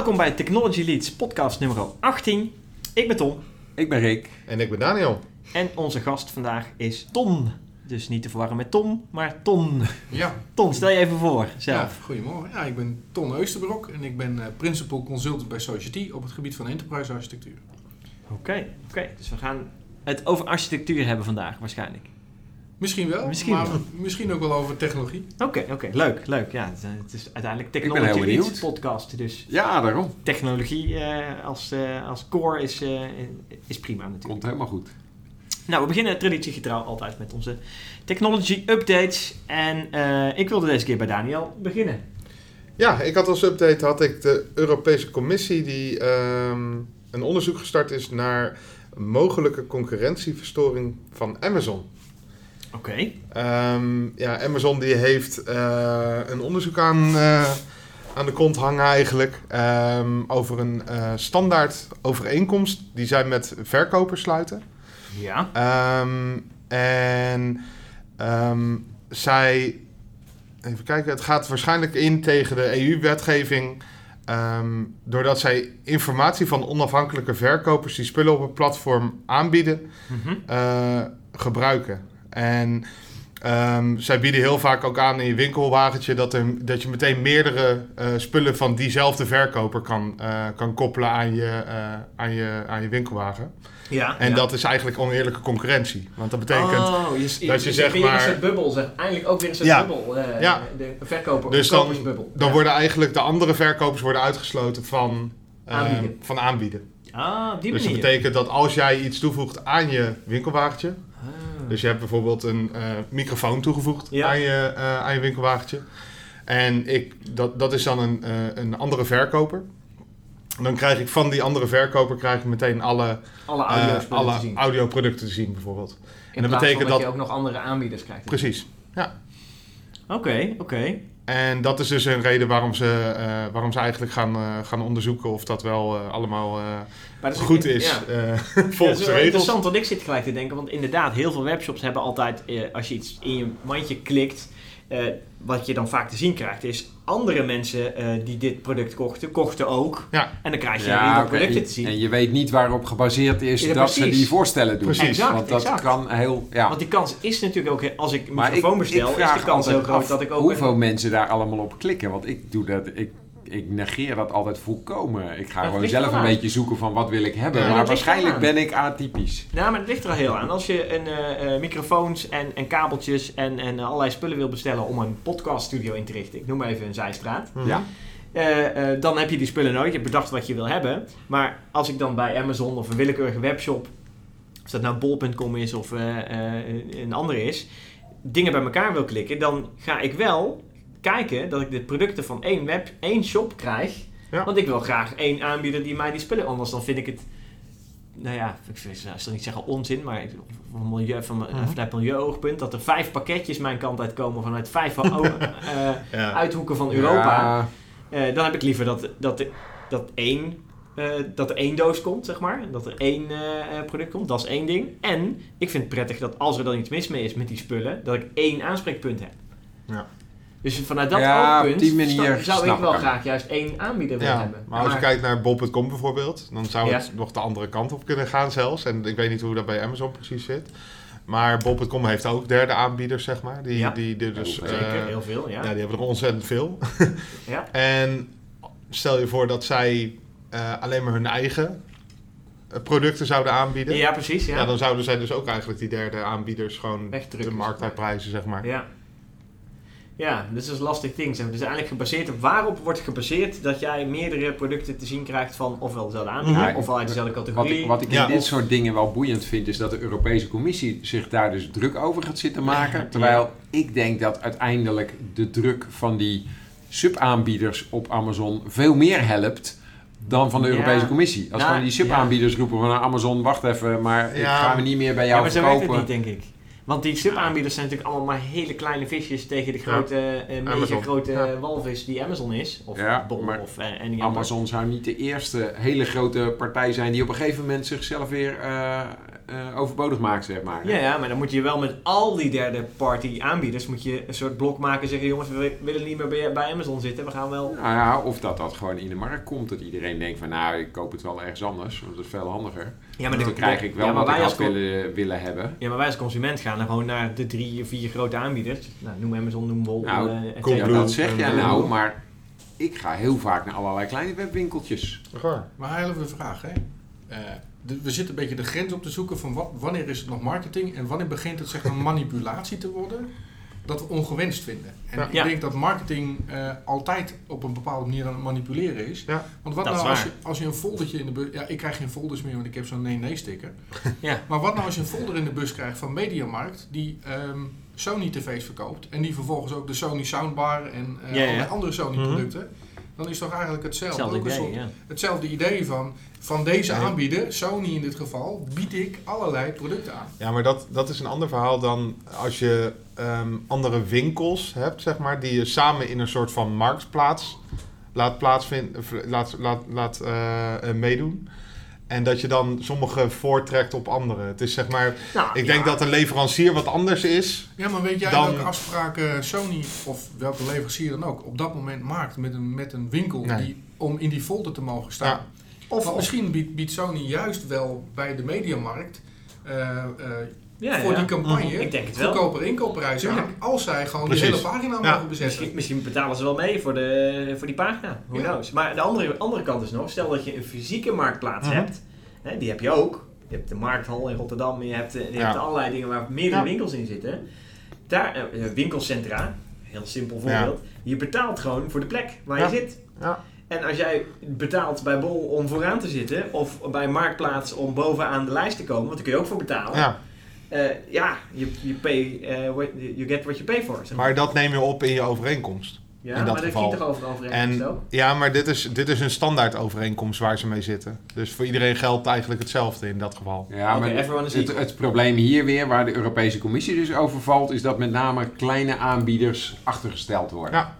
Welkom bij Technology Leads podcast nummer 18. Ik ben Tom. Ik ben Rick. En ik ben Daniel. En onze gast vandaag is Ton. Dus niet te verwarren met Tom, maar Ton. Ja. Ton, stel je even voor zelf. Ja, goedemorgen. Ja, ik ben Ton Heusterbroek en ik ben principal consultant bij Society op het gebied van enterprise architectuur. Oké. Dus we gaan het over architectuur hebben vandaag waarschijnlijk. Misschien wel, misschien ook wel over technologie. Oké, leuk. Ja, het is uiteindelijk Technology Leads podcast. Dus ja, daarom. Technologie als core is prima natuurlijk. Komt helemaal goed. Nou, we beginnen traditiegetrouw altijd met onze technology updates. En ik wilde deze keer bij Daniel beginnen. Ja, ik had als update de Europese Commissie die een onderzoek gestart is naar mogelijke concurrentieverstoring van Amazon. Oké. Ja, Amazon die heeft een onderzoek aan de kont hangen eigenlijk. Over een standaard overeenkomst die zij met verkopers sluiten. Ja. Zij... Even kijken, het gaat waarschijnlijk in tegen de EU-wetgeving. Doordat zij informatie van onafhankelijke verkopers die spullen op een platform aanbieden, gebruiken. En zij bieden heel vaak ook aan in je winkelwagentje dat je meteen meerdere spullen van diezelfde verkoper kan koppelen aan je winkelwagen. Ja, en dat is eigenlijk oneerlijke concurrentie. Want dat betekent dat je weer een soort bubbel, de verkoper. Dus dan worden eigenlijk de andere verkopers uitgesloten van aanbieden. Ah, op die manier. Dus dat betekent dat als jij iets toevoegt aan je winkelwagentje... Dus je hebt bijvoorbeeld een microfoon toegevoegd aan je winkelwagentje. En dat is dan een andere verkoper. Dan krijg ik van die andere verkoper meteen alle audioproducten te zien bijvoorbeeld. En dat betekent dat je ook nog andere aanbieders krijgt. Precies, ja. Oké. En dat is dus een reden waarom ze eigenlijk gaan onderzoeken of dat wel allemaal goed is volgens de regels. Dat is interessant, want ik zit gelijk te denken. Want inderdaad, heel veel webshops hebben altijd, als je iets in je mandje klikt... wat je dan vaak te zien krijgt is... andere mensen die dit product kochten ook. Ja. En dan krijg je nieuwe producten te zien. En je weet niet waarop gebaseerd is ze die voorstellen doen. Precies. Exact, want dat kan heel... Ja. Want die kans is natuurlijk ook... Als ik mijn telefoon bestel, is de kans heel groot dat ik ook... Hoeveel mensen daar allemaal op klikken? Want ik doe dat... Ik negeer dat altijd volkomen. Ik ga gewoon zelf een beetje zoeken van wat wil ik hebben. Maar waarschijnlijk ben ik atypisch. Nou, maar het ligt er al heel aan. Als je microfoons en kabeltjes en allerlei spullen wil bestellen om een podcaststudio in te richten. Ik noem maar even een zijstraat. Ja. Dan heb je die spullen nooit. Je hebt bedacht wat je wil hebben. Maar als ik dan bij Amazon of een willekeurige webshop, of dat nou Bol.com is of een andere is, dingen bij elkaar wil klikken, dan ga ik wel... kijken dat ik de producten van één shop krijg. Ja. Want ik wil graag één aanbieder die mij die spullen... Anders dan vind ik het... Nou ja, ik zal niet zeggen onzin... Maar vanuit milieu-oogpunt... Dat er 5 pakketjes mijn kant uitkomen... Vanuit 5 uithoeken van Europa. Ja. Dan heb ik liever dat er één doos komt, zeg maar. Dat er één product komt. Dat is één ding. En ik vind het prettig dat als er dan iets mis mee is met die spullen... Dat ik één aanspreekpunt heb. Ja. Dus vanuit dat oogpunt zou ik wel graag juist één aanbieder willen hebben. Maar als je kijkt naar bol.com bijvoorbeeld, dan zou het nog de andere kant op kunnen gaan zelfs. En ik weet niet hoe dat bij Amazon precies zit. Maar bol.com heeft ook derde aanbieders, zeg maar. Die dus, zeker, heel veel. Ja. Die hebben er ontzettend veel. Ja. En stel je voor dat zij alleen maar hun eigen producten zouden aanbieden. Ja, precies. Ja. Ja, dan zouden zij dus ook eigenlijk die derde aanbieders gewoon de markt uitprijzen, zeg maar. Ja. Ja, dit is lastig ding. Dus eigenlijk waarop wordt gebaseerd dat jij meerdere producten te zien krijgt van ofwel dezelfde aanbieder, ofwel uit dezelfde categorie. Wat ik in dit soort dingen wel boeiend vind, is dat de Europese Commissie zich daar dus druk over gaat zitten maken. Terwijl ik denk dat uiteindelijk de druk van die subaanbieders op Amazon veel meer helpt dan van de Europese Commissie. Als van die subaanbieders roepen van Amazon, wacht even, maar ik ga me niet meer bij jou verkopen. Maar zo werkt het niet, denk ik. Want die subaanbieders zijn natuurlijk allemaal maar hele kleine visjes tegen de grote, mega grote walvis die Amazon is. Of Bol of any Amazon zou niet de eerste hele grote partij zijn die op een gegeven moment zichzelf weer overbodig maakt, zeg maar. Ja, ja, maar dan moet je wel met al die derde party aanbieders moet je een soort blok maken en zeggen, jongens, we willen niet meer bij Amazon zitten, we gaan wel... Nou ja, of dat gewoon in de markt komt, dat iedereen denkt van, nou, ik koop het wel ergens anders, want dat is veel handiger. Ja, maar dan krijg ik wel ja, wat ik had willen hebben. Ja, maar wij als consument gaan dan gewoon naar de 3 of 4 grote aanbieders. Nou, noem Amazon, noem Bol, nou, et cetera. Ja, dat zeg jij nou, maar ik ga heel vaak naar allerlei kleine webwinkeltjes. Goh. Maar heel even een vraag, hè. We zitten een beetje de grens op te zoeken van wanneer is het nog marketing en wanneer begint het zeg maar manipulatie te worden dat we ongewenst vinden. En ja, ik denk dat marketing altijd op een bepaalde manier aan het manipuleren is. Ja. Want wat nou als je een foldertje in de bus... Ja, ik krijg geen folders meer, want ik heb zo'n nee-nee sticker. Ja. Maar wat nou als je een folder in de bus krijgt van MediaMarkt die Sony tv's verkoopt en die vervolgens ook de Sony soundbar en andere Sony producten... Mm-hmm. Dan is toch eigenlijk hetzelfde idee, hetzelfde idee van deze aanbieder, Sony in dit geval, bied ik allerlei producten aan. Ja, maar dat is een ander verhaal dan als je andere winkels hebt, zeg maar, die je samen in een soort van marktplaats laat plaatsvinden, meedoen. En dat je dan sommige voortrekt op anderen. Het is zeg maar... Nou, ik denk dat een leverancier wat anders is. Ja, maar weet jij dan... welke afspraken Sony of welke leverancier dan ook op dat moment maakt met een winkel om in die folder te mogen staan? Ja. Of misschien biedt Sony juist wel bij de Mediamarkt voor die campagne goedkopere inkoopprijs aan. Als zij gewoon de hele pagina mogen bezetten. Misschien betalen ze wel mee voor die pagina. Who knows? Maar de andere kant is nog, stel dat je een fysieke marktplaats hebt. Hè, die heb je ook. Je hebt de Markthal in Rotterdam. En je hebt allerlei dingen waar meerdere winkels in zitten. Daar, winkelcentra. Heel simpel voorbeeld. Je betaalt gewoon voor de plek waar je zit. Ja. En als jij betaalt bij Bol om vooraan te zitten. Of bij Marktplaats om bovenaan de lijst te komen. Want daar kun je ook voor betalen. Ja. You get what you pay for. Zeg maar. Maar dat neem je op in je overeenkomst. Ja, in dat maar geval. Dat ging toch over de overeenkomst ook? Ja, maar dit is een standaard overeenkomst waar ze mee zitten. Dus voor iedereen geldt eigenlijk hetzelfde in dat geval. Ja, maar het probleem hier weer, waar de Europese Commissie dus over valt, is dat met name kleine aanbieders achtergesteld worden. Ja.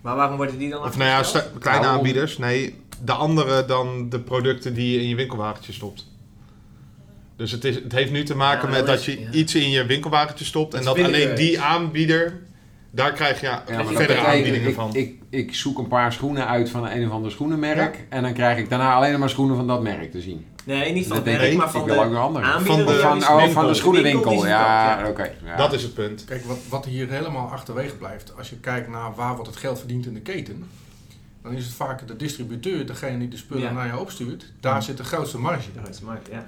Maar waarom worden die dan achtergesteld? Of kleine aanbieders, de andere dan de producten die je in je winkelwagentje stopt. Dus het heeft nu te maken met dat je iets in je winkelwagentje stopt. En dat alleen die aanbieder, daar krijg je verdere aanbiedingen van. Ik zoek een paar schoenen uit van een of ander schoenenmerk. Ja. En dan krijg ik daarna alleen maar schoenen van dat merk te zien. Nee, niet van het merk, maar van de aanbieder. Van de schoenenwinkel. Ja, oké. Ja. Dat is het punt. Kijk, wat hier helemaal achterwege blijft. Als je kijkt naar waar wordt het geld verdiend in de keten. Dan is het vaak de distributeur, degene die de spullen naar je opstuurt. Daar zit de grootste marge. De grootste markt, en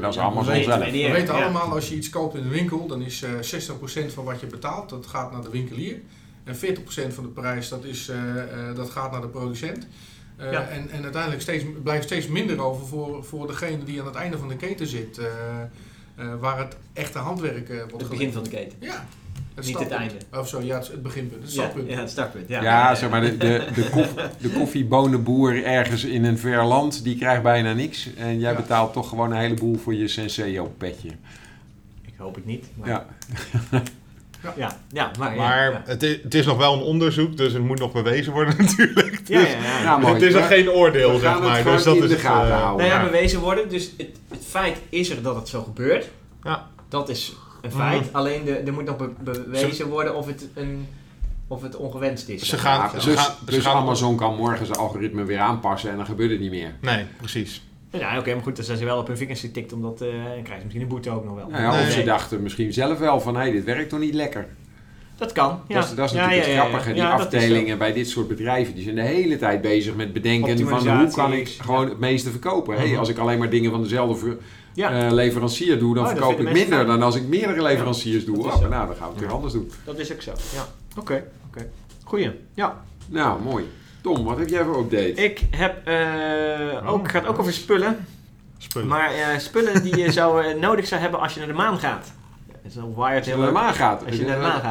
dat is allemaal zo zelf. We weten allemaal, als je iets koopt in de winkel, dan is 60% van wat je betaalt, dat gaat naar de winkelier. En 40% van de prijs, dat gaat naar de producent. En uiteindelijk blijft steeds minder over voor degene die aan het einde van de keten zit. Waar het echte handwerk wordt Het begin van de keten. Ja. Het niet het einde. Of zo, het beginpunt. Het startpunt. Ja, het startpunt. Ja, zeg maar, de koffiebonenboer ergens in een ver land, die krijgt bijna niks. En jij betaalt toch gewoon een heleboel voor je Senseo-petje. Ik hoop het niet. Maar... Ja. Maar het is nog wel een onderzoek, dus het moet nog bewezen worden natuurlijk. Het is nog geen oordeel, zeg maar. Dus dat is de gaten houden. Bewezen worden. Dus het feit is er dat het zo gebeurt. Ja. Dat is... een feit. Alleen er moet nog bewezen worden of het ongewenst is. Dus Amazon kan morgen zijn algoritme weer aanpassen en dan gebeurt het niet meer. Nee, precies. Ja, oké, maar goed, dan zijn ze wel op hun vingers getikt omdat en krijgen ze misschien een boete ook nog wel. Of ze dachten misschien zelf wel van dit werkt toch niet lekker. Dat kan. Ja. Dat is natuurlijk het grappige. Die afdelingen bij dit soort bedrijven, die zijn de hele tijd bezig met bedenken van hoe kan ik gewoon het meeste verkopen. Hey, als ik alleen maar dingen van dezelfde leverancier doe, dan verkoop ik minder dan als ik meerdere leveranciers doe. Dan gaan we het weer anders doen. Dat is ook zo. Ja. Oké. Goeie. Ja. Nou, mooi. Tom, wat heb jij voor update? Ik heb gaat ook over spullen. Maar spullen die je nodig zou hebben als je naar de maan gaat. Als je naar de maan gaat.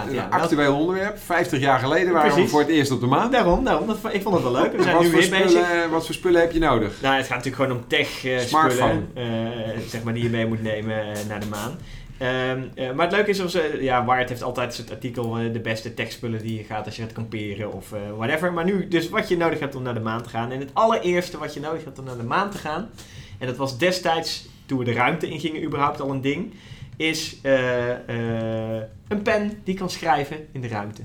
Een actueel onderwerp. 50 jaar geleden waren we voor het eerst op de maan. Daarom. Ik vond het wel leuk. We zijn nu weer bezig. Wat voor spullen heb je nodig? Nou, het gaat natuurlijk gewoon om tech spullen. Zeg maar die je mee moet nemen naar de maan. Maar het leuke is, Wired heeft altijd het artikel de beste techspullen die je gaat als je gaat kamperen of whatever. Maar nu dus wat je nodig hebt om naar de maan te gaan. En het allereerste wat je nodig hebt om naar de maan te gaan. En dat was destijds... toen we de ruimte ingingen überhaupt al een ding, is een pen die kan schrijven in de ruimte.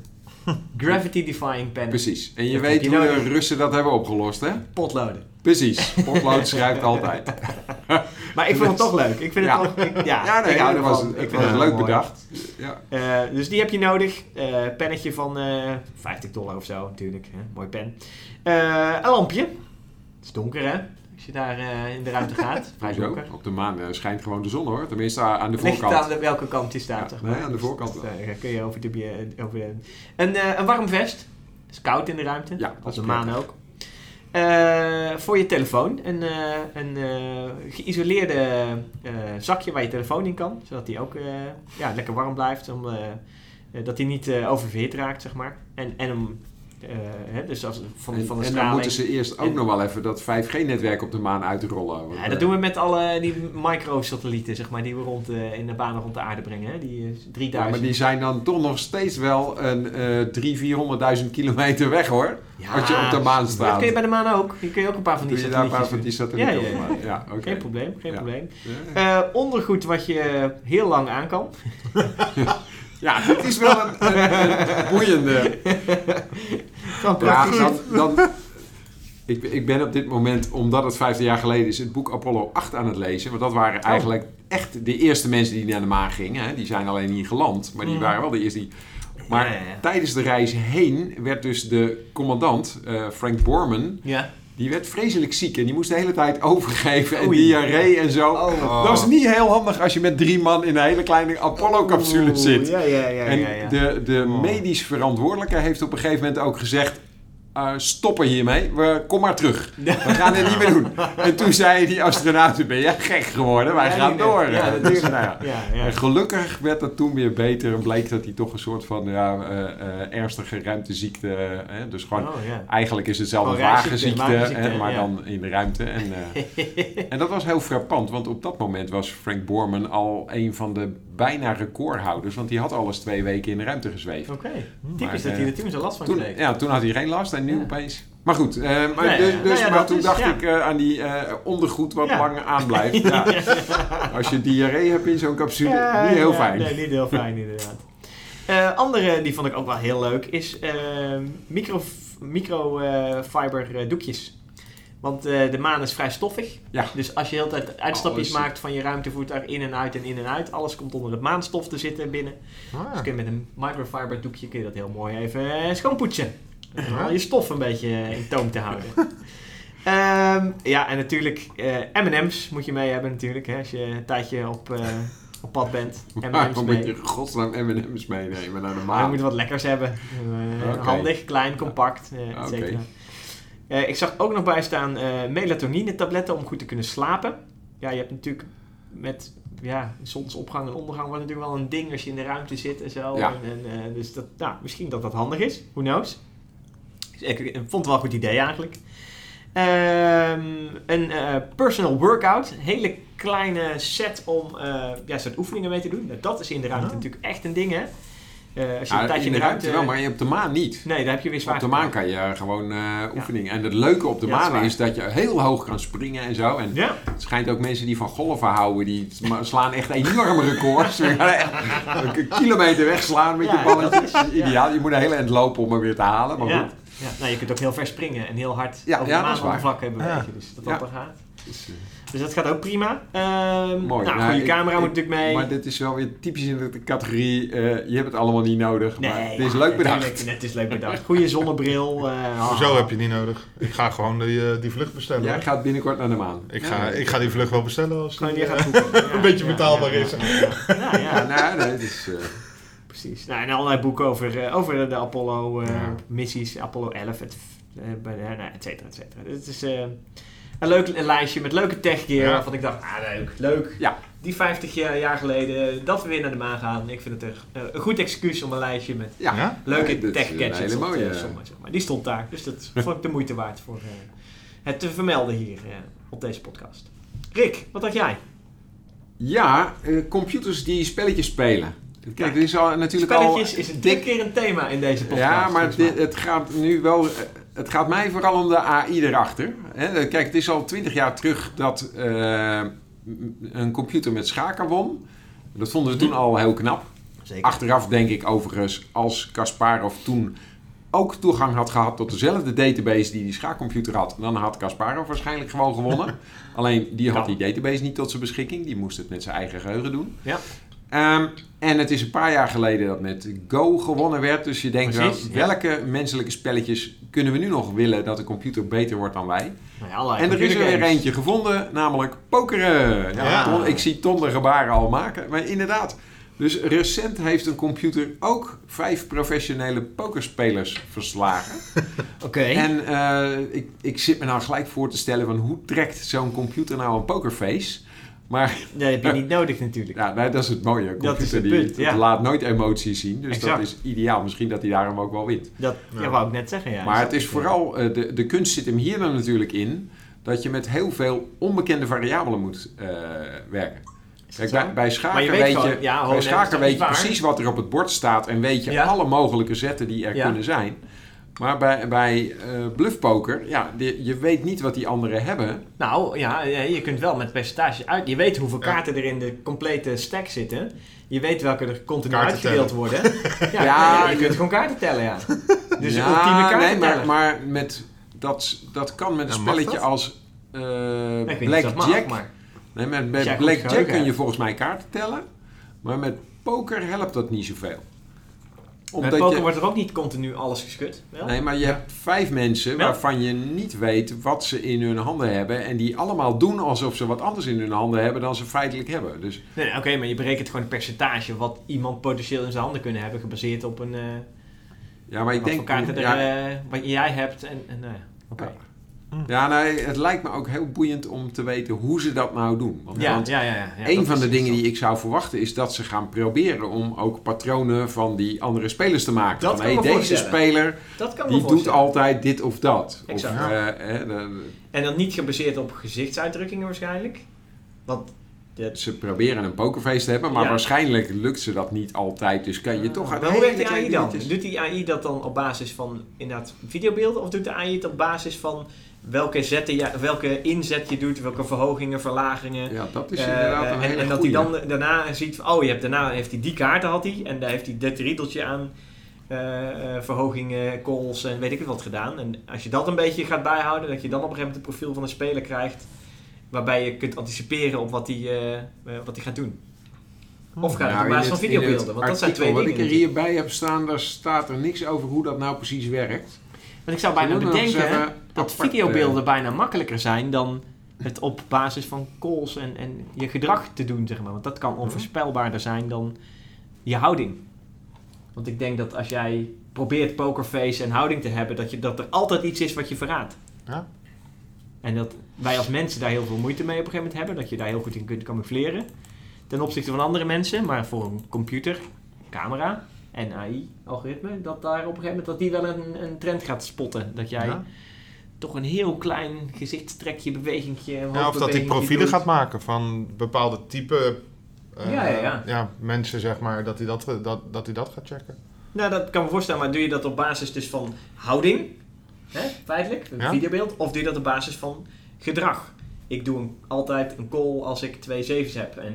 Gravity-defying pen. Precies. En je weet hoe de Russen dat hebben opgelood, hè? Potloden. Precies. Potlood schrijft altijd. Maar ik vond het toch leuk. Ik vind het toch... Ik vind het leuk mooi. Bedacht. Ja. Dus die heb je nodig. Pennetje van $50 of zo, natuurlijk. Hè? Mooi pen. Een lampje. Het is donker, hè? Als je daar in de ruimte gaat. Vrij donker. Op de maan schijnt gewoon de zon, hoor. Tenminste, aan de voorkant. Ligt aan welke kant die staat, zeg maar. Nee, aan de voorkant. Dus, kun je over de... een warm vest. Het is koud in de ruimte. Ja, op de maan ook. Voor je telefoon een geïsoleerde zakje waar je telefoon in kan, zodat die ook lekker warm blijft, dat die niet oververhit raakt, zeg maar. En dan moeten ze eerst ook nog wel even dat 5G-netwerk op de maan uitrollen. Ja, dat doen we met alle die microsatellieten, zeg maar, die we in de banen rond de aarde brengen. Hè? Die 3000. Ja, maar die zijn dan toch nog steeds wel een 400.000 kilometer weg, hoor. Ja, als je op de maan staat. Dat kun je bij de maan ook. Je kun je ook een paar van die satellieten. Ja, okay. Geen probleem. Ondergoed wat je heel lang aan kan. Ja, het is wel een boeiende. Ik ben op dit moment, omdat het 15 jaar geleden is, het boek Apollo 8 aan het lezen. Want dat waren eigenlijk echt de eerste mensen die naar de maan gingen. Hè. Die zijn alleen hier geland, maar die waren wel de eerste die... Maar tijdens de reis heen werd dus de commandant, Frank Borman... Ja. Die werd vreselijk ziek en die moest de hele tijd overgeven en diarree en zo. Oh. Dat is niet heel handig als je met 3 man in een hele kleine Apollo-capsule zit. Ja. De medisch verantwoordelijke heeft op een gegeven moment ook gezegd... stoppen hiermee, kom maar terug. We gaan het niet meer doen. En toen zei die astronauten, ben jij gek geworden? Wij gaan door. Gelukkig werd dat toen weer beter en bleek dat hij toch een soort van ernstige ruimteziekte... Dus gewoon, eigenlijk is hetzelfde wagenziekte, maar dan in de ruimte. En dat was heel frappant, want op dat moment was Frank Borman al een van de bijna recordhouders, want die had alles 2 weken in de ruimte gezweefd. Oké. Typisch dat hij er toen zo last van kreeg. Ja, toen had hij geen last en nu opeens... Maar goed, toen dacht ik aan die ondergoed wat lang aanblijft. Ja. Als je diarree hebt in zo'n capsule, niet heel fijn. Nee, niet heel fijn inderdaad. Andere, die vond ik ook wel heel leuk, is microfiber doekjes. Want de maan is vrij stoffig. Ja. Dus als je de hele tijd uitstapjes maakt van je ruimtevoertuig in en uit. Alles komt onder het maanstof te zitten binnen. Dus kun je met een microfiber doekje kun je dat heel mooi even schoonpoetsen. Om je stof een beetje in toom te houden. En natuurlijk M&M's moet je mee hebben natuurlijk. Hè, als je een tijdje op pad bent. Waarom moet je godsnaam M&M's meenemen naar de maan? Je moet wat lekkers hebben. Handig, klein, compact, et cetera. Okay. Ik zag ook nog bij staan melatonine-tabletten om goed te kunnen slapen. Ja, je hebt natuurlijk met zonsopgang en ondergang wordt natuurlijk wel een ding als je in de ruimte zit en zo. Ja. Dus dat, misschien dat handig is. Who knows? Ik vond het wel een goed idee eigenlijk. Een personal workout. Een hele kleine set om soort oefeningen mee te doen. Nou, dat is in de ruimte natuurlijk echt een ding, hè? Als je een tijdje in de ruimte wel, maar op de maan niet. Nee, daar heb je weer zwaar. Op de maan kan je gewoon oefeningen. En het leuke op de maan is dat je heel hoog kan springen en zo. En het schijnt ook mensen die van golven houden, die slaan echt enorme records. Een kilometer wegslaan met je balletjes. Ideaal. Je moet een hele eind lopen om hem weer te halen, maar goed. Ja. Nou, je kunt ook heel ver springen en heel hard over de maanoppervlak hebben. Dus dat gaat. Dus dat gaat ook prima. Mooi. Goede camera moet natuurlijk mee. Maar dit is wel weer typisch in de categorie... je hebt het allemaal niet nodig, maar het is leuk bedacht. Het is leuk bedacht. Goede zonnebril. Hoezo heb je niet nodig? Ik ga gewoon die vlucht bestellen. Jij gaat binnenkort naar de maan. Ik ga die vlucht wel bestellen als het een beetje betaalbaar is. Precies. En allerlei boeken over de Apollo-missies. Apollo 11, et cetera, et cetera. Het is... Een leuk lijstje met leuke techgear. Ja. Waarvan ik dacht, leuk. Ja. Die 50 jaar geleden dat we weer naar de maan gaan. Ik vind het een goed excuus om een lijstje met leuke tech-gadgets. Die stond daar. Dus dat vond ik de moeite waard voor het te vermelden hier op deze podcast. Rick, wat dacht jij? Ja, computers die spelletjes spelen. Kijk, dit is al natuurlijk spelletjes is een dik keer een thema in deze podcast. Ja, maar het gaat nu wel... Het gaat mij vooral om de AI erachter. Kijk, het is al 20 jaar terug dat een computer met schaken won. Dat vonden we toen al heel knap. Zeker. Achteraf denk ik overigens, als Kasparov toen ook toegang had gehad tot dezelfde database die schaakcomputer had, dan had Kasparov waarschijnlijk gewoon gewonnen. Alleen die had die database niet tot zijn beschikking. Die moest het met zijn eigen geheugen doen. Ja. En het is een paar jaar geleden dat met Go gewonnen werd. Dus je denkt welke menselijke spelletjes kunnen we nu nog willen dat de computer beter wordt dan wij? Nou ja, en er is er weer eentje gevonden, namelijk pokeren. Ja. Ton, ik zie Ton de gebaren al maken. Maar inderdaad, dus recent heeft een computer ook 5 professionele pokerspelers verslagen. Oké. En ik zit me nou gelijk voor te stellen van hoe trekt zo'n computer nou een pokerface? Maar, dat heb je niet nodig natuurlijk. Ja, nee, dat is het mooie. Een computer die laat nooit emoties zien. Dus exact. Dat is ideaal. Misschien dat hij daarom ook wel wint. Dat wou ik net zeggen. Ja. Maar het is vooral, de kunst zit hem hier dan natuurlijk in, dat je met heel veel onbekende variabelen moet werken. Kijk, bij schaken weet je precies wat er op het bord staat en weet je alle mogelijke zetten die er kunnen zijn. Maar bij bluffpoker, je weet niet wat die anderen hebben. Nou ja, je kunt wel met percentage uit. Je weet hoeveel kaarten er in de complete stack zitten. Je weet welke er continu kaarten uitgedeeld worden. Je kunt gewoon kaarten tellen, Dus ja, ultieme kaarten tellen. Maar met dat kan met een spelletje als Blackjack. Nee, met Blackjack kun je volgens mij kaarten tellen. Maar met poker helpt dat niet zoveel. Bij poker wordt er ook niet continu alles geschud. Wel? Nee, maar je hebt 5 mensen waarvan je niet weet wat ze in hun handen hebben. En die allemaal doen alsof ze wat anders in hun handen hebben dan ze feitelijk hebben. Dus Oké, maar je berekent gewoon een percentage wat iemand potentieel in zijn handen kunnen hebben. Gebaseerd op een... maar ik denk... wat jij hebt het lijkt me ook heel boeiend om te weten hoe ze dat nou doen. Want een van de dingen die ik zou verwachten is dat ze gaan proberen om ook patronen van die andere spelers te maken. Dat van, deze speler die doet altijd dit of dat. Exact. Of, en dan niet gebaseerd op gezichtsuitdrukkingen waarschijnlijk. Want ze proberen een pokerface te hebben, maar waarschijnlijk lukt ze dat niet altijd. Dus kan je toch... Hoe werkt de AI dan? Doet die AI dat dan op basis van inderdaad videobeelden? Of doet de AI het op basis van welke inzet je doet, welke verhogingen, verlagingen? Ja, dat is inderdaad een hele goeie. En dat hij dan daarna ziet, daarna heeft hij die kaarten en daar heeft hij dit riedeltje aan verhogingen, calls en weet ik wat gedaan. En als je dat een beetje gaat bijhouden, dat je dan op een gegeven moment het profiel van een speler krijgt, waarbij je kunt anticiperen op wat hij gaat doen. Of gaat het op basis van videobeelden, want dat zijn twee dingen. Wat ik er hierbij heb staan, daar staat er niks over hoe dat nou precies werkt. Want ik zou bijna bedenken dat videobeelden bijna makkelijker zijn dan het op basis van calls en je gedrag te doen, zeg maar. Want dat kan onvoorspelbaarder zijn dan je houding. Want ik denk dat als jij probeert pokerface en houding te hebben, dat er altijd iets is wat je verraadt. Ja. En dat wij als mensen daar heel veel moeite mee op een gegeven moment hebben. Dat je daar heel goed in kunt camoufleren. Ten opzichte van andere mensen. Maar voor een computer, camera en AI-algoritme. Dat daar op een gegeven moment die wel een trend gaat spotten. Dat jij toch een heel klein gezichtstrekje, bewegingje. Of dat hij profielen gaat maken van bepaalde type mensen, zeg maar. Dat hij dat gaat checken. Nou, dat kan me voorstellen. Maar doe je dat op basis dus van houding? Feitelijk, een videobeeld. Of doe je dat op basis van gedrag? Ik doe altijd een call als ik 2 7's heb. En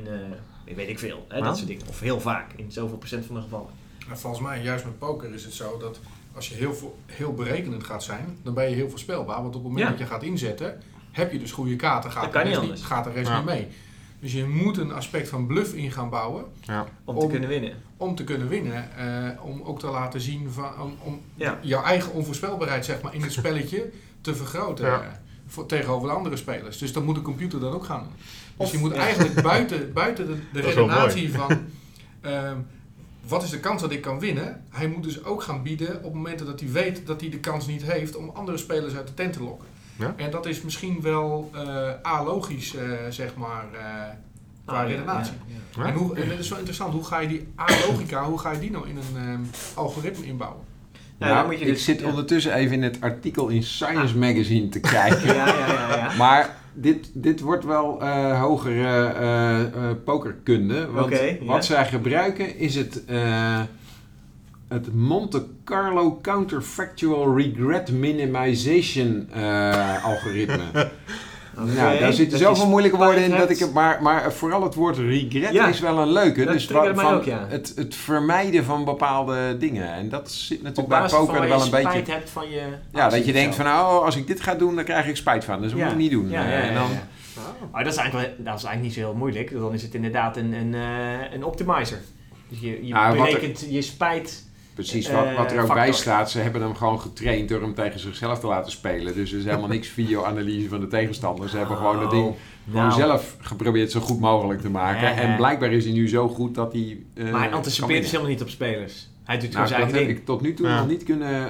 weet ik veel. Dat soort dingen. Of heel vaak. In zoveel procent van de gevallen. Nou, volgens mij, juist met poker is het zo dat als je heel berekenend gaat zijn, dan ben je heel voorspelbaar. Want op het moment dat je gaat inzetten, heb je dus goede kaarten. Gaat de rest niet mee. Dus je moet een aspect van bluff in gaan bouwen. Ja. Om te kunnen winnen. Om te kunnen winnen. Om ook te laten zien om jouw eigen onvoorspelbaarheid, zeg maar, in het spelletje te vergroten. Ja. Tegenover de andere spelers. Dus dat moet de computer dan ook gaan doen. Dus je moet eigenlijk buiten de redenatie van wat is de kans dat ik kan winnen? Hij moet dus ook gaan bieden op momenten dat hij weet dat hij de kans niet heeft om andere spelers uit de tent te lokken. Ja? En dat is misschien wel alogisch, zeg maar, qua redenatie. Ja. En dat is zo interessant. Hoe ga je die alogica, hoe ga je die nou in een algoritme inbouwen? Ik zit ondertussen even in het artikel in Science Magazine te kijken. Maar dit wordt wel hogere pokerkunde. Want wat zij gebruiken is het Monte Carlo counterfactual regret minimization algoritme. Okay. Nou, daar zitten zoveel moeilijke woorden in dat ik het... Maar vooral het woord regret is wel een leuke. Dat dus van ook, het vermijden van bepaalde dingen. En dat zit natuurlijk bij poker wel een beetje... Op basis van hebt van je... Ja, dat je denkt van, oh, als ik dit ga doen, dan krijg ik spijt van. Dus dat moet ik niet doen. En dan... Oh. Maar dat is eigenlijk niet zo heel moeilijk. Dan is het inderdaad een optimizer. Dus je berekent je spijt... Precies, wat er ook factor bij staat, ze hebben hem gewoon getraind door hem tegen zichzelf te laten spelen. Dus er is helemaal niks video-analyse van de tegenstander. Ze hebben gewoon dat ding zelf geprobeerd zo goed mogelijk te maken. En blijkbaar is hij nu zo goed dat hij... maar hij anticipeert dus helemaal niet op spelers. Hij doet gewoon zijn eigen ding. Dat heb ik tot nu toe nog niet kunnen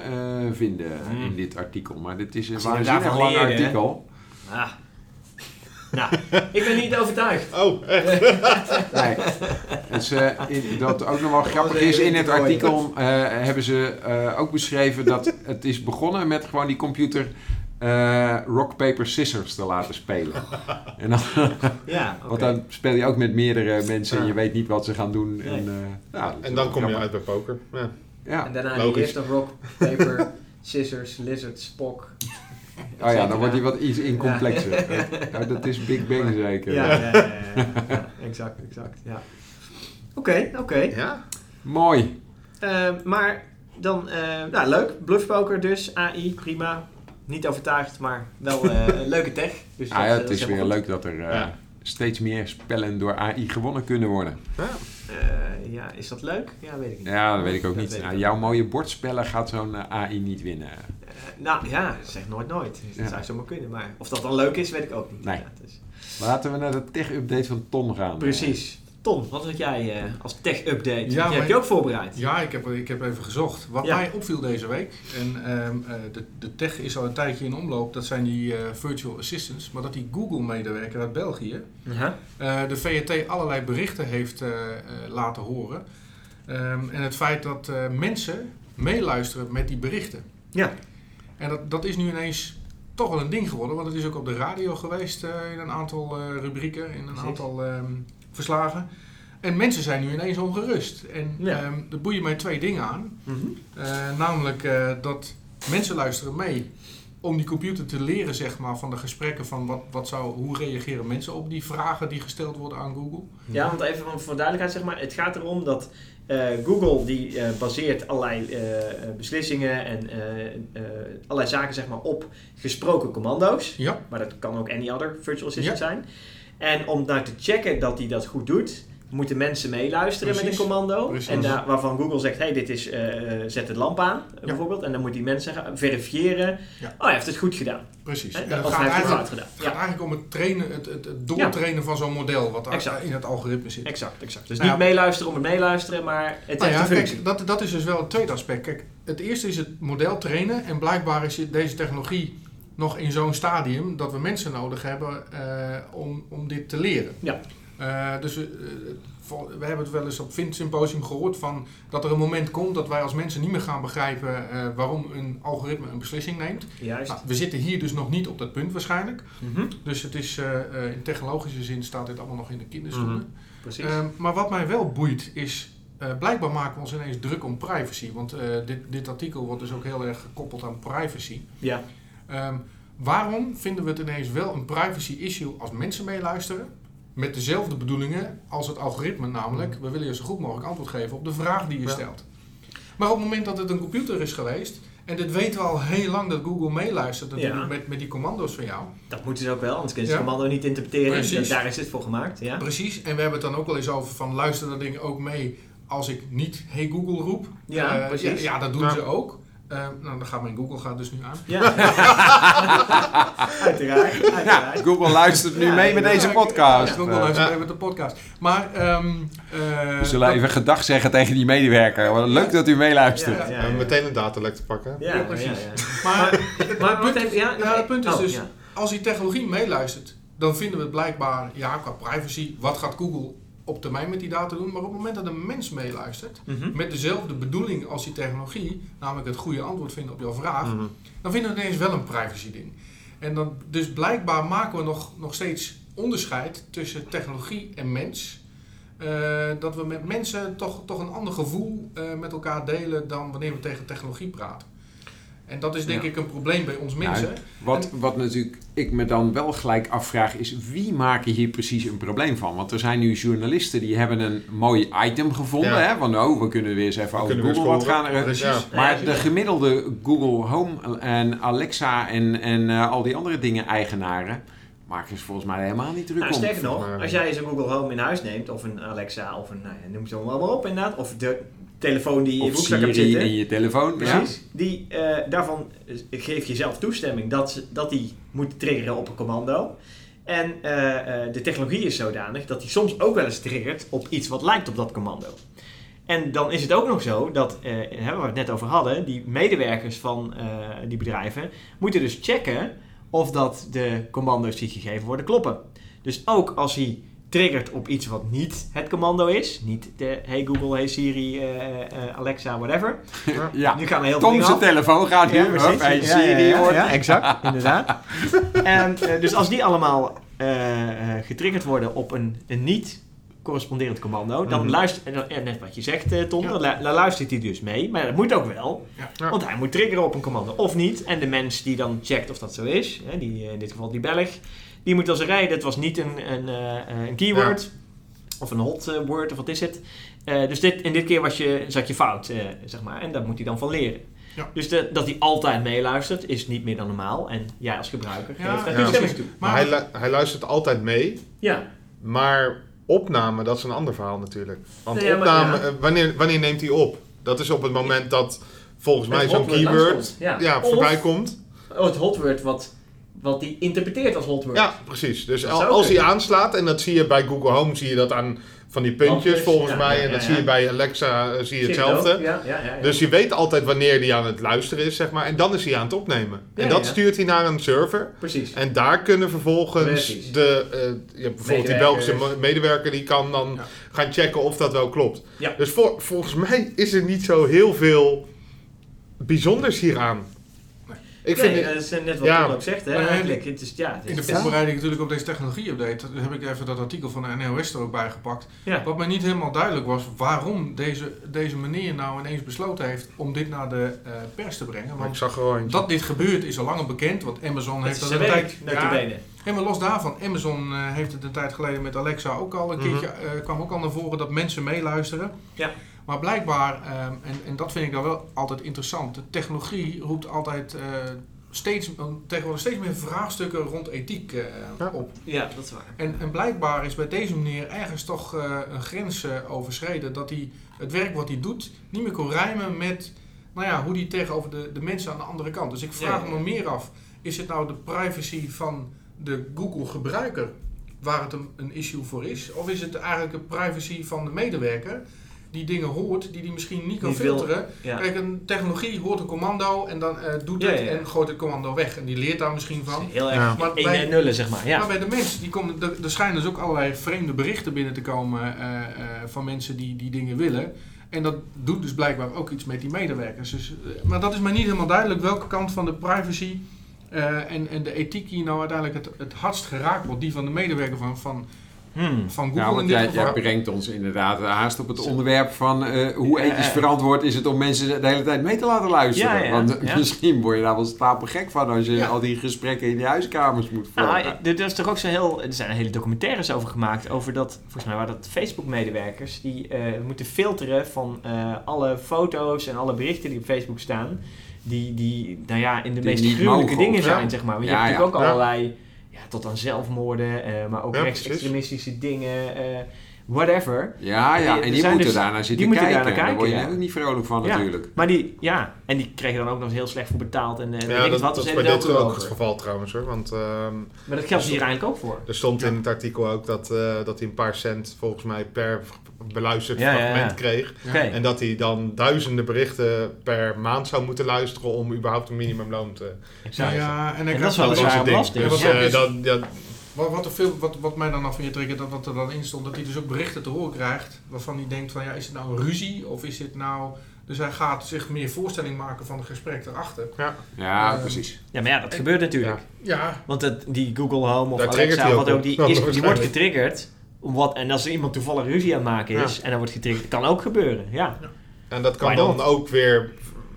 vinden in dit artikel. Maar dit is een waanzinnig lang artikel. Ah. Nou, ik ben niet overtuigd. Oh, echt? Nee. Dus, dat ook nog wel grappig is, in het artikel hebben ze ook beschreven dat het is begonnen met gewoon die computer rock, paper, scissors te laten spelen. En dan, okay. Want dan speel je ook met meerdere mensen en je weet niet wat ze gaan doen. Nee. En dan kom je uit bij poker. Ja. Ja. En daarna die eerste rock, paper, scissors, lizard, spok... Oh ja, dan wordt hij wat iets incomplexer. Nou, dat is Big Bang zeker. Ja. Exact. Ja. Oké. Ja. Mooi. Maar dan, leuk. Bluffpoker dus, AI, prima. Niet overtuigd, maar wel leuke tech. Dus het is weer leuk dat er steeds meer spellen door AI gewonnen kunnen worden. Ja. Is dat leuk? Ja, weet ik niet. Ja, dat weet ik ook niet. Jouw mooie bordspellen gaat zo'n AI niet winnen. Zeg nooit. Dus dat zou zomaar kunnen. Maar of dat dan leuk is, weet ik ook niet. Nee. Ja, dus. Laten we naar de tech-update van Ton gaan. Precies. Ton, wat had jij als tech-update? Ja, heb je ook voorbereid. Ja, ik heb even gezocht. Wat mij opviel deze week, en de tech is al een tijdje in omloop, dat zijn die virtual assistants, maar dat die Google-medewerker uit België de VRT allerlei berichten heeft laten horen. En het feit dat mensen meeluisteren met die berichten. Ja. En dat is nu ineens toch wel een ding geworden, want het is ook op de radio geweest in een aantal rubrieken, in een aantal verslagen. En mensen zijn nu ineens ongerust. En dat boeien mij twee dingen aan. Mm-hmm. Namelijk dat mensen luisteren mee om die computer te leren, zeg maar, van de gesprekken van hoe reageren mensen op die vragen die gesteld worden aan Google. Ja, want even voor duidelijkheid, zeg maar, het gaat erom dat Google die baseert allerlei beslissingen en allerlei zaken, zeg maar, op gesproken commando's. Ja. Maar dat kan ook any other virtual assistant zijn. En om nou te checken dat hij dat goed doet, moeten mensen meeluisteren met een commando. Precies. En waarvan Google zegt, hey, dit is zet het lamp aan, bijvoorbeeld. En dan moet die mensen gaan verifiëren. Ja. Oh, hij heeft het goed gedaan. Precies. He? Of hij heeft het fout gedaan. Het gaat eigenlijk om het trainen, het doortrainen van zo'n model wat in het algoritme zit. Exact. Dus niet meeluisteren om het meeluisteren, maar het heeft een functie. Kijk, dat is dus wel het tweede aspect. Kijk, het eerste is het model trainen. En blijkbaar is deze technologie nog in zo'n stadium dat we mensen nodig hebben om dit te leren. Ja. Dus we hebben het wel eens op Vint-symposium gehoord van dat er een moment komt dat wij als mensen niet meer gaan begrijpen waarom een algoritme een beslissing neemt. Juist. Nou, we zitten hier dus nog niet op dat punt waarschijnlijk. Mm-hmm. Dus het is in technologische zin staat dit allemaal nog in de kinderschoenen. Mm-hmm. Precies. Maar wat mij wel boeit is, blijkbaar maken we ons ineens druk om privacy. Want dit artikel wordt dus ook heel erg gekoppeld aan privacy. Ja. Waarom vinden we het ineens wel een privacy issue als mensen meeluisteren? Met dezelfde bedoelingen als het algoritme, namelijk we willen je zo goed mogelijk antwoord geven op de vraag die je stelt. Maar op het moment dat het een computer is geweest, en dit weten we al heel lang dat Google meeluistert met die commando's van jou. Dat moeten ze ook wel, anders kunnen ze het commando niet interpreteren. En daar is het voor gemaakt. Ja. Precies, en we hebben het dan ook al eens over van luister dat ding ook mee als ik niet hey Google roep. Ja, precies. Ja, dat doen ze ook. Dan gaat mijn Google dus nu aan. Ja. Uiteraard. Ja, Google luistert nu mee met deze podcast. Ja, Google luistert mee met de podcast. Maar, we zullen even gedag zeggen tegen die medewerker. Wat leuk dat u meeluistert. Ja. Meteen een datalek te pakken. Ja, precies. Ja. Maar het punt is dus, als die technologie meeluistert, dan vinden we het blijkbaar, qua privacy, wat gaat Google op termijn met die data doen, maar op het moment dat een mens meeluistert, met dezelfde bedoeling als die technologie, namelijk het goede antwoord vinden op jouw vraag, dan vinden we ineens wel een privacy ding. En dan, dus blijkbaar maken we nog steeds onderscheid tussen technologie en mens. Dat we met mensen toch een ander gevoel met elkaar delen dan wanneer we tegen technologie praten. En dat is denk ik een probleem bij ons mensen. Nou, wat natuurlijk ik me dan wel gelijk afvraag is, wie maken hier precies een probleem van? Want er zijn nu journalisten die hebben een mooi item gevonden. Ja. Hè? Want we kunnen weer eens even over Google wat gaan. Maar de gemiddelde Google Home en Alexa en al die andere dingen eigenaren maken ze volgens mij helemaal niet druk om. Sterker nog, als jij eens een Google Home in huis neemt of een Alexa of een, noem ze allemaal op inderdaad, of de telefoon die in je broekzak hebt zitten. In je telefoon, precies. Ja. Die, daarvan geef je zelf toestemming dat die moet triggeren op een commando. En de technologie is zodanig dat die soms ook wel eens triggert op iets wat lijkt op dat commando. En dan is het ook nog zo dat, waar we het net over hadden, die medewerkers van die bedrijven moeten dus checken of dat de commando's die gegeven worden kloppen. Dus ook als hij triggert op iets wat niet het commando is. Niet de hey Google, hey Siri, Alexa, whatever. Ja. Nu gaan we heel veel dingen af. Tom zijn telefoon gaat nu. Precies. Hey Siri. Ja, exact. Inderdaad. En, dus als die allemaal getriggerd worden op een niet corresponderend commando, dan luistert, net wat je zegt Tom, dan luistert hij dus mee. Maar dat moet ook wel, want hij moet triggeren op een commando of niet. En de mens die dan checkt of dat zo is, in dit geval die Belg, die moet als een rij, dat was niet een keyword of een hotword of wat is het. Dus dit keer zat je fout, zeg maar. En daar moet hij dan van leren. Ja. Dus dat hij altijd meeluistert is niet meer dan normaal. En jij als gebruiker geeft daar toestemming toe. Maar hij luistert altijd mee, maar opname, dat is een ander verhaal natuurlijk. Want opname, wanneer neemt hij op? Dat is op het moment dat volgens mij zo'n keyword voorbij komt. Oh, het hotword wat die interpreteert als hotword. Ja, precies. Dus als hij aanslaat, en dat zie je bij Google Home, zie je dat aan van die puntjes volgens mij. En dat zie je bij Alexa, zie je hetzelfde. Ja. Dus je weet altijd wanneer hij aan het luisteren is, zeg maar. En dan is hij aan het opnemen. En dat stuurt hij naar een server. Precies. En daar kunnen vervolgens bijvoorbeeld die Belgische medewerker, die kan dan gaan checken of dat wel klopt. Ja. Dus volgens mij is er niet zo heel veel bijzonders hieraan. Dat is net wat Tom ook zegt, hè? Eigenlijk. In de voorbereiding natuurlijk op deze technologie-update heb ik even dat artikel van de NOS er ook bij gepakt. Ja. Wat mij niet helemaal duidelijk was waarom deze meneer nou ineens besloten heeft om dit naar de pers te brengen. Want ik zag dat dit gebeurt is al langer bekend, want Amazon dat heeft dat een tijd. En maar los daarvan, Amazon heeft het een tijd geleden met Alexa ook al een keertje, kwam ook al naar voren dat mensen meeluisteren. Ja. Maar blijkbaar, en dat vind ik dan wel altijd interessant, de technologie roept altijd tegenwoordig steeds meer vraagstukken rond ethiek op. Ja, dat is waar. En blijkbaar is bij deze meneer ergens toch een grens overschreden, dat hij het werk wat hij doet niet meer kon rijmen met hoe hij tegenover de mensen aan de andere kant. Dus ik vraag me meer af, is het nou de privacy van de Google-gebruiker waar het een issue voor is? Of is het eigenlijk de privacy van de medewerker die dingen hoort, die misschien niet kan filteren. Ja. Kijk, een technologie hoort een commando en dan doet het en gooit het commando weg. En die leert daar misschien van. Heel erg 1 en nullen, zeg maar. Ja. Maar bij de mensen, die komen, er schijnen dus ook allerlei vreemde berichten binnen te komen van mensen die dingen willen. En dat doet dus blijkbaar ook iets met die medewerkers. Dus, maar dat is mij niet helemaal duidelijk welke kant van de privacy en de ethiek hier nou uiteindelijk het hardst geraakt wordt. Die van de medewerker van Google in dit geval. Jij brengt ons inderdaad haast op het onderwerp van hoe ethisch verantwoord is het om mensen de hele tijd mee te laten luisteren. Ja, ja, want misschien word je daar wel stapelgek van als je al die gesprekken in die huiskamers moet volgen. Er zijn hele documentaires over gemaakt, over dat, volgens mij waren dat Facebook-medewerkers, die moeten filteren van alle foto's en alle berichten die op Facebook staan, die in de meest gruwelijke dingen zijn, zeg maar. Want je hebt natuurlijk ook allerlei tot aan zelfmoorden, maar ook rechtsextremistische dingen, whatever. En die moeten daarnaar zitten kijken. Daar word je ook niet vrolijk van natuurlijk. Maar die kregen dan ook nog heel slecht voor betaald. Dat is bij dit ook het geval trouwens hoor. Want, maar dat geldt hier eigenlijk ook voor. Er stond in het artikel ook dat hij een paar cent volgens mij per beluisterd fragment kreeg. Okay. En dat hij dan duizenden berichten per maand zou moeten luisteren om überhaupt een minimumloon te krijgen. Ja, en dat is wel een belasting. Dus, wat mij dan af van je trekt, dat er dan in stond, dat hij dus ook berichten te horen krijgt waarvan hij denkt van is dit nou een ruzie of is dit nou... Dus hij gaat zich meer voorstelling maken van het gesprek erachter. Ja, precies. Ja, maar dat gebeurt natuurlijk. Ja. Want die Google Home of daar Alexa of wat ook, die wordt getriggerd. En als er iemand toevallig ruzie aan het maken is en dan wordt getriggerd, kan ook gebeuren. Ja. En dat kan dan ook weer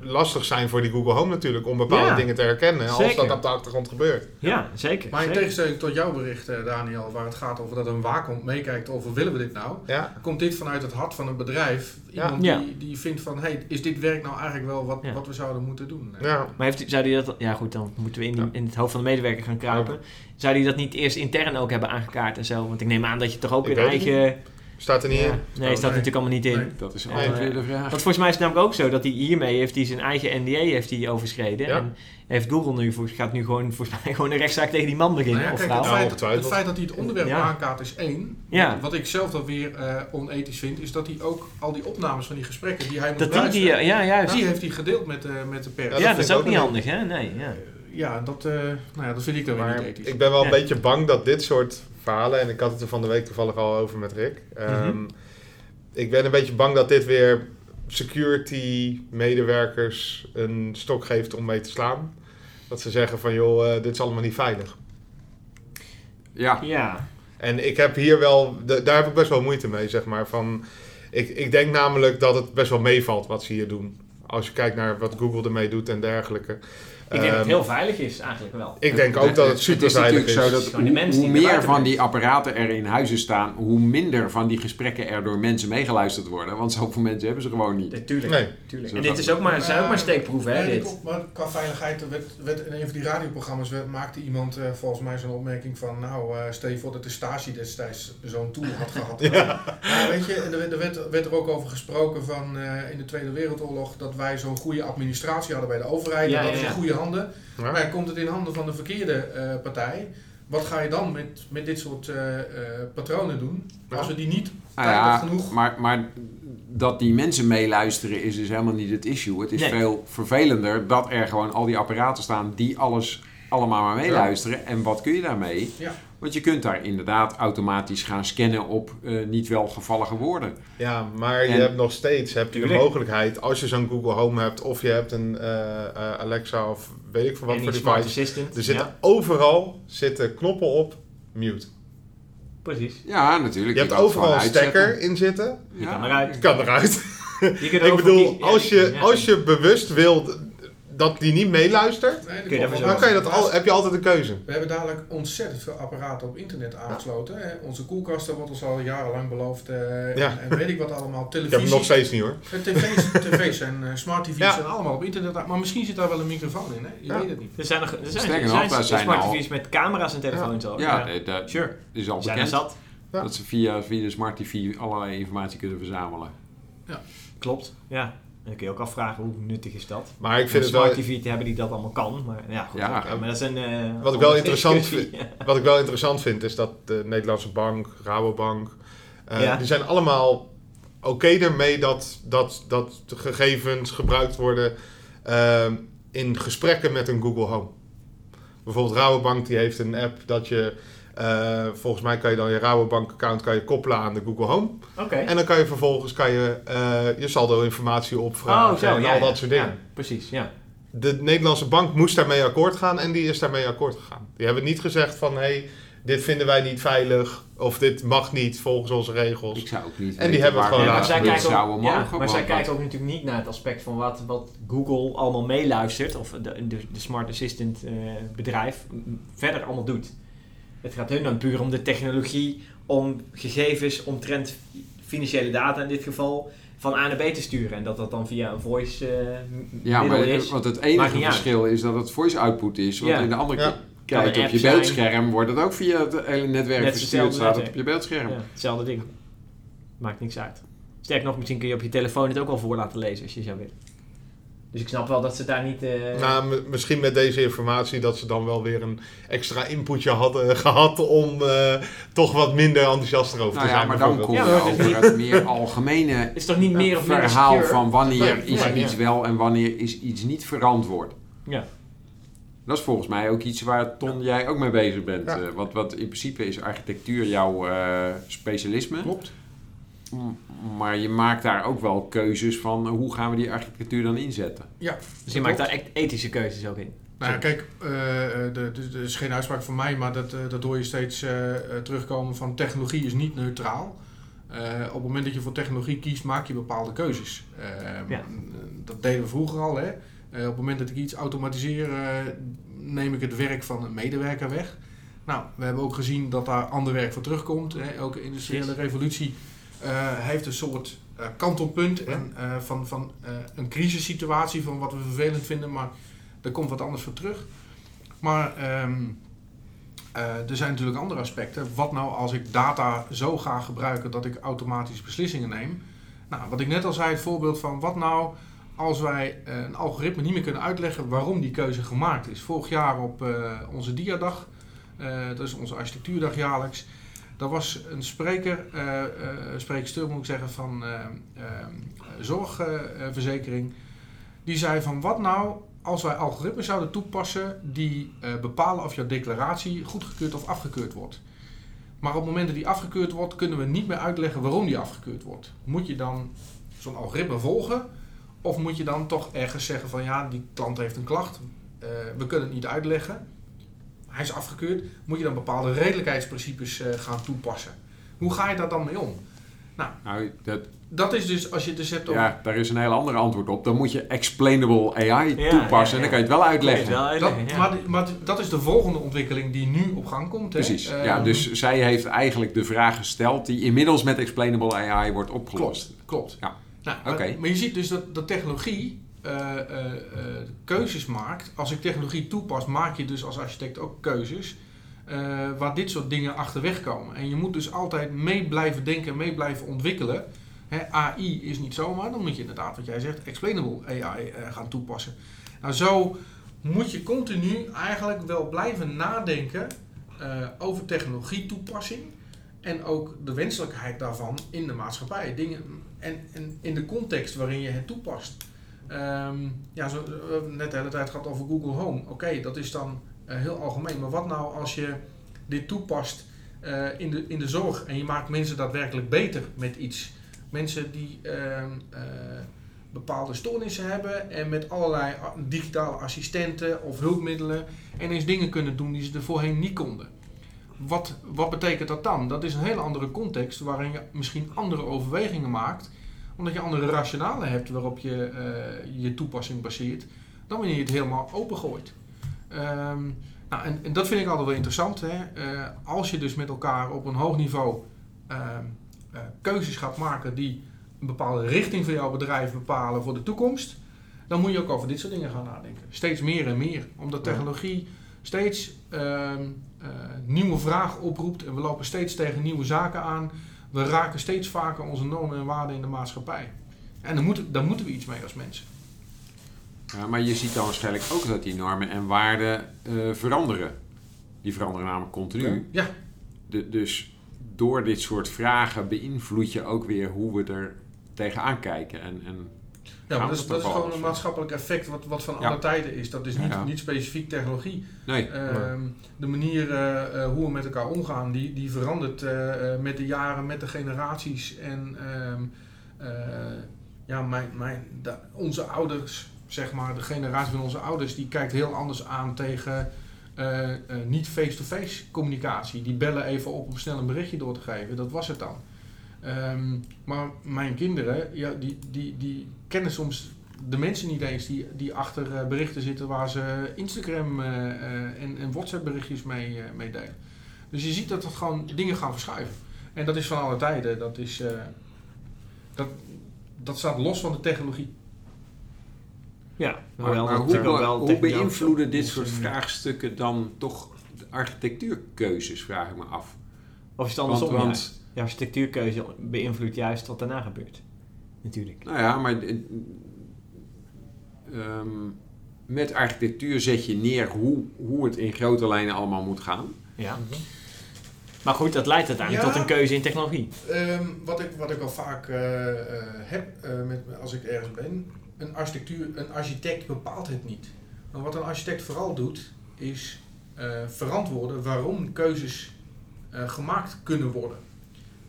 lastig zijn voor die Google Home natuurlijk om bepaalde dingen te herkennen als dat op de achtergrond gebeurt. Ja, zeker. Maar in tegenstelling tot jouw bericht, Daniel, waar het gaat over dat een waakhond meekijkt over willen we dit nou, komt dit vanuit het hart van een bedrijf. Iemand die vindt van, hey, is dit werk nou eigenlijk wel wat we zouden moeten doen? Ja. Maar zou die dat, dan moeten we in het hoofd van de medewerker gaan kruipen. Ja. Zou die dat niet eerst intern ook hebben aangekaart en zo? Want ik neem aan dat je toch ook weer eigen... Staat er niet in? Nee, staat natuurlijk allemaal niet in. Nee, dat is altijd weer de vraag. Want volgens mij is het namelijk ook zo dat hij hiermee heeft hij zijn eigen NDA heeft hij overschreden. Ja. En heeft Google gaat nu gewoon volgens mij gewoon een rechtszaak tegen die man beginnen. Nou ja, kijk, het feit dat hij het onderwerp aankaart is één. Ja. Wat ik zelf dan weer onethisch vind, is dat hij ook al die opnames van die gesprekken die hij moet luisteren, die heeft hij gedeeld met de pers. Ja, dat is ook niet handig, hè? Nee, ja, dat vind ik dan weer niet ethisch. Ik ben wel een beetje bang dat dit soort verhalen, en ik had het er van de week toevallig al over met Rick. Ik ben een beetje bang dat dit weer security medewerkers een stok geeft om mee te slaan. Dat ze zeggen van joh, dit is allemaal niet veilig. Ja. En ik heb hier wel, daar heb ik best wel moeite mee, zeg maar. Ik denk namelijk dat het best wel meevalt wat ze hier doen. Als je kijkt naar wat Google ermee doet en dergelijke. Ik denk dat het heel veilig is eigenlijk wel. Ik denk ook dat het super veilig is. Het is natuurlijk zo dat hoe meer van die apparaten er in huizen staan, hoe minder van die gesprekken er door mensen meegeluisterd worden. Want zoveel mensen hebben ze gewoon niet. Natuurlijk. En dit is ook maar steekproeven, hè? Dit. Maar qua veiligheid, werd in een van die radioprogramma's maakte iemand volgens mij zo'n opmerking van, stel je voor dat de Stasi destijds zo'n tool had gehad. Weet je, er werd er ook over gesproken van in de Tweede Wereldoorlog dat wij zo'n goede administratie hadden bij de overheid. Ja, en dat is een goede handen. Ja. Maar komt het in handen van de verkeerde partij? Wat ga je dan met dit soort patronen doen? Ja. Als we die niet genoeg... Maar dat die mensen meeluisteren is dus helemaal niet het issue. Het is veel vervelender dat er gewoon al die apparaten staan die allemaal maar meeluisteren. Ja. En wat kun je daarmee? Ja. Want je kunt daar inderdaad automatisch gaan scannen op niet welgevallige woorden. Ja, maar je hebt nog steeds de mogelijkheid, als je zo'n Google Home hebt of je hebt een Alexa of weet ik veel wat voor device. Assistant. Er zitten overal knoppen op mute. Precies. Ja, natuurlijk. Je hebt overal een stekker in zitten. Je kan eruit. Ik bedoel, als je bewust wilt dat die niet meeluistert, heb je altijd een keuze. We hebben dadelijk ontzettend veel apparaten op internet aangesloten. Hè? Onze koelkasten wordt ons al jarenlang beloofd. En weet ik wat allemaal. Televisie. Ik heb hem nog steeds niet hoor. TV's en smart TV's zijn allemaal op internet. Maar misschien zit daar wel een microfoon in. Hè? Je weet het niet. Er zijn smart TV's met camera's en telefoons al. Dat is al bekend. Dat ze via de smart TV allerlei informatie kunnen verzamelen. Ja, klopt. Ja. En dan kun je ook afvragen hoe nuttig is dat. Maar ik vind het smart TV te hebben die dat allemaal kan. Maar maar dat is een wat ik wel interessant vind is dat de Nederlandse Bank, Rabobank, die zijn allemaal oké ermee dat gegevens gebruikt worden in gesprekken met een Google Home. Bijvoorbeeld Rabobank die heeft een app dat je volgens mij kan je dan je Rabobank-account koppelen aan de Google Home. Okay. En dan kan je vervolgens je saldo-informatie opvragen dat soort dingen. Ja, precies, ja. De Nederlandse Bank moest daarmee akkoord gaan en die is daarmee akkoord gegaan. Die hebben niet gezegd van, dit vinden wij niet veilig of dit mag niet volgens onze regels. Ik zou ook niet en die hebben het gewoon laten. Maar zij kijken ook natuurlijk niet naar het aspect van wat Google allemaal meeluistert of de Smart Assistant bedrijf verder allemaal doet. Het gaat hun dan puur om de technologie, om gegevens omtrent financiële data in dit geval, van A naar B te sturen. En dat dan via een voice is. Want het enige verschil is dat het voice output is. Want in de andere kijk op je beeldscherm wordt het ook via het hele netwerk verstuurd. Staat het op je beeldscherm. Ja, hetzelfde ding. Maakt niks uit. Sterk nog, misschien kun je op je telefoon het ook al voor laten lezen als je zou willen. Dus ik snap wel dat ze daar niet... misschien met deze informatie dat ze dan wel weer een extra inputje hadden gehad om toch wat minder enthousiast erover te zijn. Maar dan komt het over het meer algemene is toch niet meer of verhaal meer van wanneer is iets wel en wanneer is iets niet verantwoord. Ja. Dat is volgens mij ook iets waar Ton jij ook mee bezig bent. Ja. Wat in principe is architectuur jouw specialisme. Klopt. Maar je maakt daar ook wel keuzes van hoe gaan we die architectuur dan inzetten. Ja, dus je maakt daar echt ethische keuzes ook in. Nou ja, kijk, dat is geen uitspraak van mij, maar dat hoor je steeds terugkomen van technologie is niet neutraal. Op het moment dat je voor technologie kiest, maak je bepaalde keuzes. Dat deden we vroeger al. Hè? Op het moment dat ik iets automatiseer, neem ik het werk van een medewerker weg. Nou, we hebben ook gezien dat daar ander werk voor terugkomt. Hè? Elke industriële revolutie heeft een soort kantelpunt van een crisissituatie van wat we vervelend vinden, maar er komt wat anders voor terug. Maar er zijn natuurlijk andere aspecten. Wat nou als ik data zo ga gebruiken dat ik automatisch beslissingen neem? Nou, wat ik net al zei, het voorbeeld van wat nou als wij een algoritme niet meer kunnen uitleggen waarom die keuze gemaakt is. Vorig jaar op onze diadag, dat is onze architectuurdag jaarlijks, daar was een spreekster moet ik zeggen, van zorgverzekering. Die zei van wat nou als wij algoritmes zouden toepassen die bepalen of jouw declaratie goedgekeurd of afgekeurd wordt. Maar op het moment dat die afgekeurd wordt, kunnen we niet meer uitleggen waarom die afgekeurd wordt. Moet je dan zo'n algoritme volgen? Of moet je dan toch ergens zeggen van ja, die klant heeft een klacht. We kunnen het niet uitleggen. Hij is afgekeurd. Moet je dan bepaalde redelijkheidsprincipes gaan toepassen? Hoe ga je daar dan mee om? Nou dat is dus als je het dus hebt op... Ja, daar is een heel ander antwoord op. Dan moet je explainable AI toepassen. En dan kan je het wel uitleggen. Maar dat is de volgende ontwikkeling die nu op gang komt. Hè? Precies. Dus zij heeft eigenlijk de vraag gesteld die inmiddels met explainable AI wordt opgelost. Klopt. Ja. Maar je ziet dus dat technologie keuzes maakt. Als ik technologie toepas, maak je dus als architect ook keuzes. Waar dit soort dingen achterweg komen. En je moet dus altijd mee blijven denken, mee blijven ontwikkelen. Hè, AI is niet zomaar, dan moet je inderdaad, wat jij zegt, explainable AI gaan toepassen. Nou, zo moet je continu eigenlijk wel blijven nadenken over technologietoepassing. En ook de wenselijkheid daarvan in de maatschappij. Dingen, en in de context waarin je het toepast. We hebben net de hele tijd gehad over Google Home. Oké, dat is dan heel algemeen. Maar wat nou als je dit toepast in de zorg en je maakt mensen daadwerkelijk beter met iets? Mensen die bepaalde stoornissen hebben en met allerlei digitale assistenten of hulpmiddelen en eens dingen kunnen doen die ze er voorheen niet konden. Wat betekent dat dan? Dat is een hele andere context waarin je misschien andere overwegingen maakt, omdat je andere rationalen hebt waarop je je toepassing baseert, dan wanneer je het helemaal opengooit. En dat vind ik altijd wel interessant. Hè? Als je dus met elkaar op een hoog niveau keuzes gaat maken die een bepaalde richting voor jouw bedrijf bepalen voor de toekomst, dan moet je ook over dit soort dingen gaan nadenken. Steeds meer en meer. Omdat technologie steeds nieuwe vragen oproept en we lopen steeds tegen nieuwe zaken aan. We raken steeds vaker onze normen en waarden in de maatschappij. En daar moeten we iets mee als mensen. Ja, maar je ziet dan waarschijnlijk ook dat die normen en waarden veranderen. Die veranderen namelijk continu. Ja. Dus door dit soort vragen beïnvloed je ook weer hoe we er tegenaan kijken. Dat is gewoon een maatschappelijk effect wat van alle tijden is. Dat is niet specifiek technologie. Nee. De manier hoe we met elkaar omgaan, die verandert met de jaren, met de generaties. En onze ouders... Zeg maar, de generatie van onze ouders die kijkt heel anders aan tegen niet face-to-face communicatie. Die bellen even op om snel een berichtje door te geven. Dat was het dan. Maar mijn kinderen, die kennen soms de mensen niet eens die achter berichten zitten waar ze Instagram en WhatsApp berichtjes mee delen. Dus je ziet dat gewoon dingen gaan verschuiven. En dat is van alle tijden. Dat is, dat staat los van de technologie. Ja, maar hoe beïnvloeden dit soort vraagstukken dan toch de architectuurkeuzes, vraag ik me af. Of is het andersom? Want de architectuurkeuze beïnvloedt juist wat daarna gebeurt. Natuurlijk. Nou ja, maar met architectuur zet je neer hoe het in grote lijnen allemaal moet gaan. Ja. Maar goed, dat leidt uiteindelijk tot een keuze in technologie. Wat ik al vaak heb als ik ergens ben... Een architect bepaalt het niet. Maar wat een architect vooral doet, is verantwoorden waarom keuzes gemaakt kunnen worden.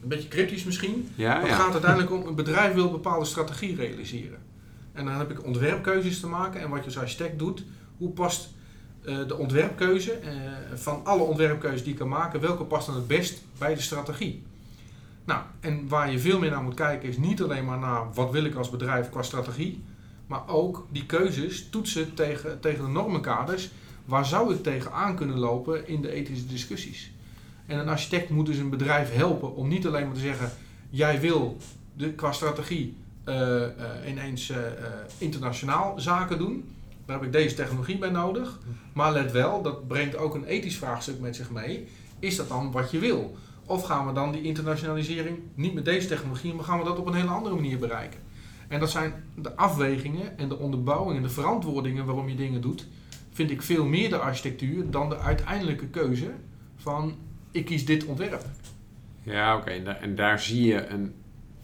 Een beetje cryptisch misschien, maar het gaat uiteindelijk om... een bedrijf wil een bepaalde strategie realiseren. En dan heb ik ontwerpkeuzes te maken. En wat je als architect doet, hoe past de ontwerpkeuze... van alle ontwerpkeuzes die ik kan maken, welke past dan het best bij de strategie? Nou, en waar je veel meer naar moet kijken is niet alleen maar naar wat wil ik als bedrijf qua strategie, maar ook die keuzes toetsen tegen de normenkaders. Waar zou ik tegenaan kunnen lopen in de ethische discussies? En een architect moet dus een bedrijf helpen om niet alleen maar te zeggen, jij wil qua strategie ineens internationaal zaken doen. Daar heb ik deze technologie bij nodig. Maar let wel, dat brengt ook een ethisch vraagstuk met zich mee. Is dat dan wat je wil? Of gaan we dan die internationalisering niet met deze technologie, maar gaan we dat op een hele andere manier bereiken? En dat zijn de afwegingen en de onderbouwingen, de verantwoordingen waarom je dingen doet, vind ik veel meer de architectuur dan de uiteindelijke keuze van ik kies dit ontwerp. Ja, oké. En daar zie je een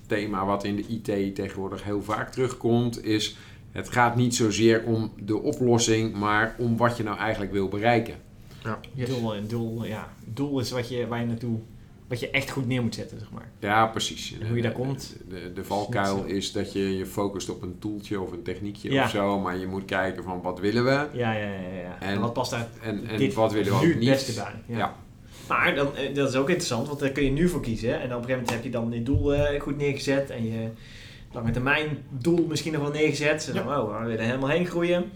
thema wat in de IT tegenwoordig heel vaak terugkomt, is het gaat niet zozeer om de oplossing, maar om wat je nou eigenlijk wil bereiken. Ja. Yes. Doel is waar je naartoe, wat je echt goed neer moet zetten, zeg maar. Ja, precies. En hoe je daar komt. De valkuil is dat je focust op een toeltje of een techniekje of zo, maar je moet kijken van wat willen we? Ja. En wat past daar? En wat willen we ook niet? Het beste bij. Ja. Maar dan, dat is ook interessant, want daar kun je nu voor kiezen. En op een gegeven moment heb je dan je doel goed neergezet en je lange termijn doel misschien nog wel neergezet. En dan, waar we er helemaal heen groeien.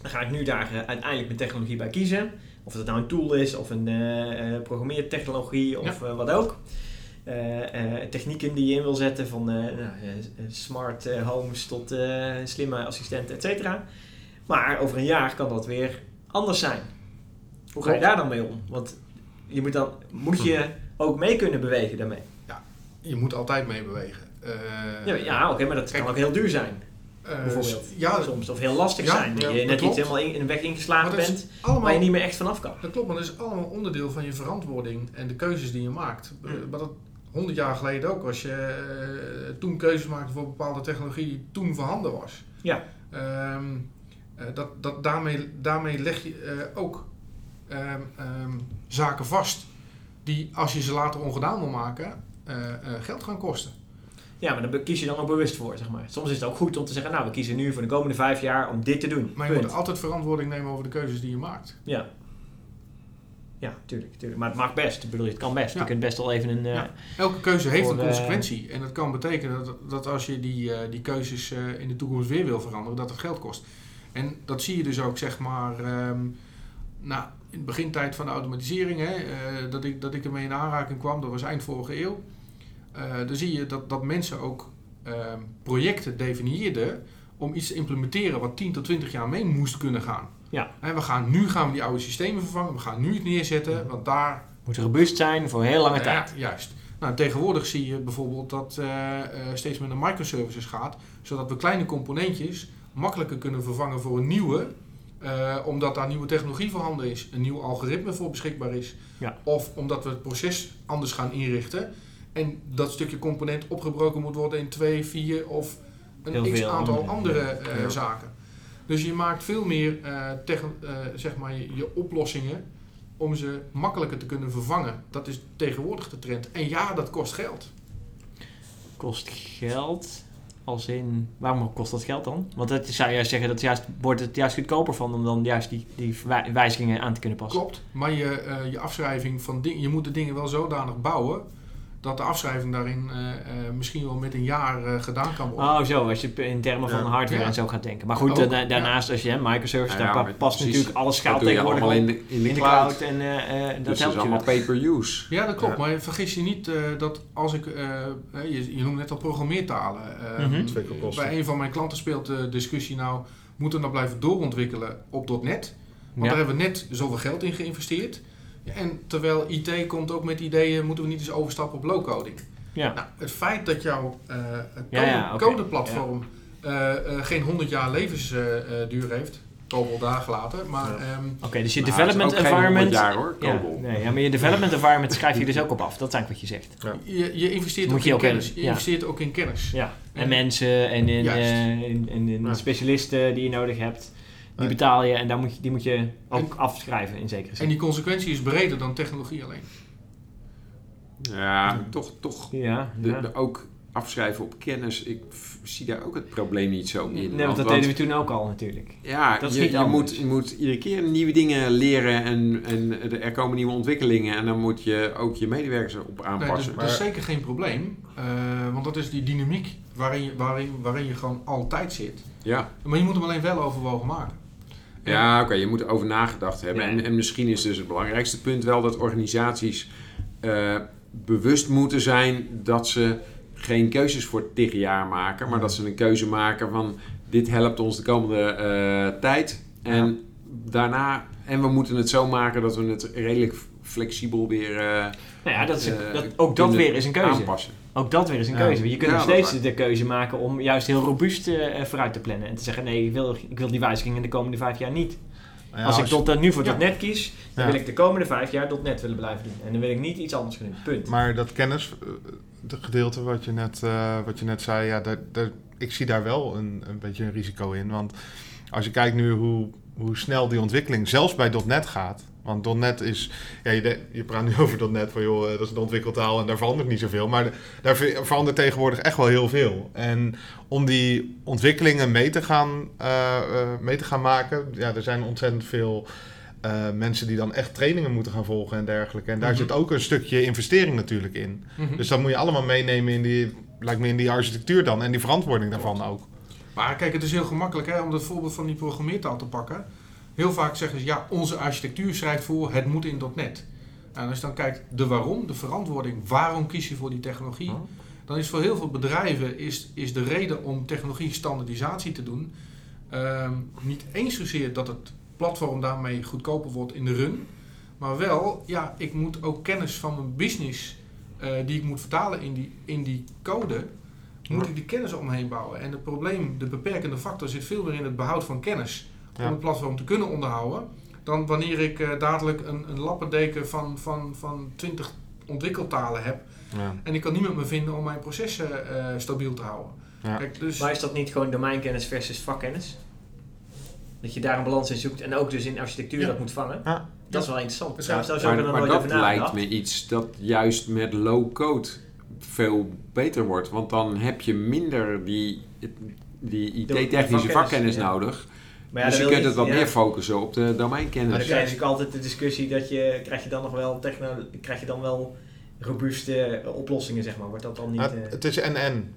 Dan ga ik nu daar uiteindelijk mijn technologie bij kiezen. Of dat nou een tool is, of een programmeertechnologie, of wat ook. Technieken die je in wil zetten, van smart homes tot slimme assistenten, et cetera. Maar over een jaar kan dat weer anders zijn. Hoe ga je daar dan mee om? Want je moet je ook mee kunnen bewegen daarmee. Ja, je moet altijd mee bewegen. Maar dat kan ook heel duur zijn. Bijvoorbeeld. Soms. Of heel lastig zijn. Dat je net niet helemaal in de weg ingeslagen bent. Allemaal, waar je niet meer echt vanaf kan. Dat klopt, maar dat is allemaal onderdeel van je verantwoording. En de keuzes die je maakt. Maar dat 100 jaar geleden ook. Als je toen keuzes maakte voor bepaalde technologie die toen voorhanden was. Ja. Daarmee leg je ook zaken vast. Die als je ze later ongedaan wil maken. Geld gaan kosten. Ja, maar daar kies je dan ook bewust voor, zeg maar. Soms is het ook goed om te zeggen, we kiezen nu voor de komende 5 jaar om dit te doen. Maar je moet altijd verantwoording nemen over de keuzes die je maakt. Ja. Ja, tuurlijk. Maar het mag best. Ik bedoel, het kan best. Ja. Je kunt best al even een... Elke keuze heeft een consequentie. En dat kan betekenen dat als je die keuzes in de toekomst weer wil veranderen, dat het geld kost. En dat zie je dus ook, zeg maar... in de begintijd van de automatisering, dat ik ermee in aanraking kwam, dat was eind vorige eeuw. Dan zie je dat mensen ook projecten definieerden om iets te implementeren wat 10 tot 20 jaar mee moest kunnen gaan. Ja. En nu gaan we die oude systemen vervangen, we gaan nu het neerzetten, want daar... Moet robuust zijn voor een heel lange tijd. Juist. Nou, tegenwoordig zie je bijvoorbeeld dat steeds meer naar microservices gaat, zodat we kleine componentjes makkelijker kunnen vervangen voor een nieuwe, omdat daar nieuwe technologie voorhanden is, een nieuw algoritme voor beschikbaar is. Ja. Of omdat we het proces anders gaan inrichten. En dat stukje component opgebroken moet worden in 2, 4 of een x-aantal andere zaken. Dus je maakt veel meer je oplossingen om ze makkelijker te kunnen vervangen. Dat is tegenwoordig de trend. En ja, dat kost geld. Kost geld? Als in, waarom kost dat geld dan? Want dat zou juist zeggen, wordt het juist goedkoper van om dan juist die wijzigingen aan te kunnen passen. Klopt, maar je afschrijving van dingen, je moet de dingen wel zodanig bouwen dat de afschrijving daarin misschien wel met een jaar gedaan kan worden. Oh zo, als je in termen van hardware en zo gaat denken. Maar goed, ook, daarnaast als je microservices, daar past precies, natuurlijk alle schaal tegenwoordig op. In de cloud. En dat dus helpt je. Het is allemaal pay-per-use. Ja, dat klopt. Ja. Maar vergis je niet dat als ik... je noemde net al programmeertalen. Bij een van mijn klanten speelt de discussie moeten we blijven doorontwikkelen op .NET? Want daar hebben we net zoveel geld in geïnvesteerd. En terwijl IT komt ook met ideeën, moeten we niet eens overstappen op low-coding. Ja. Nou, het feit dat jouw codeplatform geen 100 jaar levensduur heeft, Cobol dagen later, maar... Ja. Dus je development environment... Geen 100 jaar hoor, Cobol. Maar je development environment schrijf je dus ook op af. Dat is eigenlijk wat je zegt. Ja. Je investeert ook in kennis. Je investeert ook in kennis. Ja. En mensen en in specialisten die je nodig hebt. Die betaal je en die moet je ook afschrijven in zekere zin. En die consequentie is breder dan technologie alleen. Ja, toch. Ja. Ook afschrijven op kennis, ik zie daar ook het probleem niet zo in. Nee, want dat deden we toen ook al natuurlijk. Ja, dat is je moet iedere keer nieuwe dingen leren en er komen nieuwe ontwikkelingen en dan moet je ook je medewerkers op aanpassen. Nee, dat is zeker geen probleem, want dat is die dynamiek waarin je gewoon altijd zit. Ja. Maar je moet hem alleen wel overwogen maken. Ja, oké, je moet erover nagedacht hebben. Ja. En misschien is dus het belangrijkste punt wel dat organisaties bewust moeten zijn dat ze geen keuzes voor 10 jaar maken, maar dat ze een keuze maken van dit helpt ons de komende tijd en daarna en we moeten het zo maken dat we het redelijk flexibel weer aanpassen. Ook dat weer is een keuze. Je kunt nog steeds de keuze maken om juist heel robuust vooruit te plannen en te zeggen nee, ik wil die wijzigingen de komende 5 jaar niet. Ja, als ik .NET kies, dan wil ik de komende 5 jaar .NET willen blijven doen. En dan wil ik niet iets anders kunnen. Punt. Maar dat kennis, het gedeelte wat je net zei, ja, ik zie daar wel een beetje een risico in. Want als je kijkt nu hoe snel die ontwikkeling zelfs bij .NET gaat. Want .NET is, ja, je praat nu over .NET van joh, dat is een ontwikkeltaal en daar verandert niet zoveel. Maar daar verandert tegenwoordig echt wel heel veel. En om die ontwikkelingen mee te gaan maken, ja, er zijn ontzettend veel mensen die dan echt trainingen moeten gaan volgen en dergelijke. En daar zit ook een stukje investering natuurlijk in. Mm-hmm. Dus dat moet je allemaal meenemen in die architectuur dan en die verantwoording daarvan ook. Maar kijk, het is heel gemakkelijk hè, om dat voorbeeld van die programmeertaal te pakken. Heel vaak zeggen ze, ja, onze architectuur schrijft voor, het moet in .NET. En als je dan kijkt, de waarom, de verantwoording, waarom kies je voor die technologie? Dan is voor heel veel bedrijven is de reden om technologie standaardisatie te doen, niet eens zozeer dat het platform daarmee goedkoper wordt in de run, maar wel, ja, ik moet ook kennis van mijn business, die ik moet vertalen in die code, moet ik die kennis omheen bouwen. En het probleem, de beperkende factor zit veel meer in het behoud van kennis. Ja. Om het platform te kunnen onderhouden, dan wanneer ik dadelijk een lappendeken van 20 ontwikkeltalen heb. Ja. En ik kan niemand meer vinden om mijn processen stabiel te houden. Ja. Kijk, dus maar is dat niet gewoon domeinkennis versus vakkennis? Dat je daar een balans in zoekt en ook dus in architectuur dat moet vangen. Ja. Dat is wel interessant. Dus maar dat lijkt me iets dat juist met low-code veel beter wordt. Want dan heb je minder die IT-technische vakkennis nodig. Maar ja, dus je kunt het wat meer focussen op de domeinkennis. Maar dan krijg je natuurlijk altijd de discussie krijg je dan wel robuuste oplossingen, zeg maar. Wordt dat dan niet... Het is en.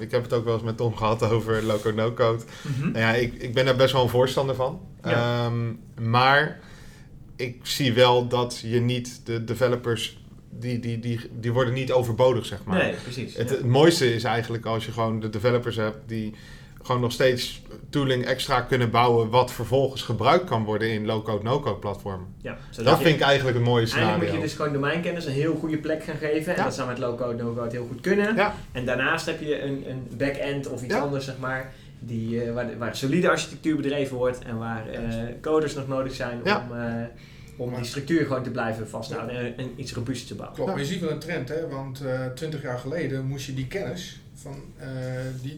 Ik heb het ook wel eens met Tom gehad over low-code, no-code. Mm-hmm. Nou ja, ik ben daar best wel een voorstander van. Ja. Maar ik zie wel dat je niet de developers... Die worden niet overbodig, zeg maar. Nee, precies. Het mooiste is eigenlijk als je gewoon de developers hebt die... gewoon nog steeds tooling extra kunnen bouwen... wat vervolgens gebruikt kan worden in low-code, no-code platformen. Ja, dat vind ik eigenlijk een mooie scenario. Eigenlijk moet je dus gewoon domeinkennis een heel goede plek gaan geven... en dat zou met low-code, no-code heel goed kunnen. Ja. En daarnaast heb je een back-end of iets anders, zeg maar... waar solide architectuur bedreven wordt... en waar coders nog nodig zijn om die structuur gewoon te blijven vasthouden... En iets robuust te bouwen. Klopt, maar je ziet wel een trend, hè? Want 20 jaar geleden moest je die kennis...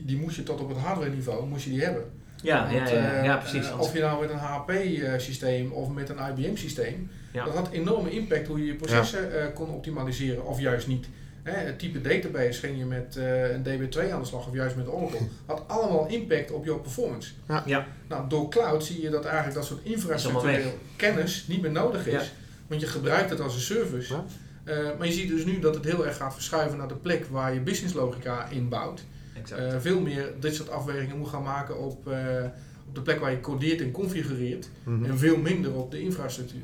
Die moest je tot op het hardware niveau moest je die hebben. Ja, want, precies. Of je nou met een HP systeem of met een IBM systeem. Ja. Dat had enorme impact hoe je je processen kon optimaliseren of juist niet. Het type database ging je met een DB2 aan de slag of juist met Oracle. Had allemaal impact op jouw performance. Ja. Ja. Nou, door cloud zie je dat eigenlijk dat soort infrastructureel kennis niet meer nodig is. Ja. Want je gebruikt het als een service. Ja. Maar je ziet dus nu dat het heel erg gaat verschuiven naar de plek waar je businesslogica inbouwt. Veel meer dit soort afwegingen moet gaan maken op de plek waar je codeert en configureert. Mm-hmm. En veel minder op de infrastructuur.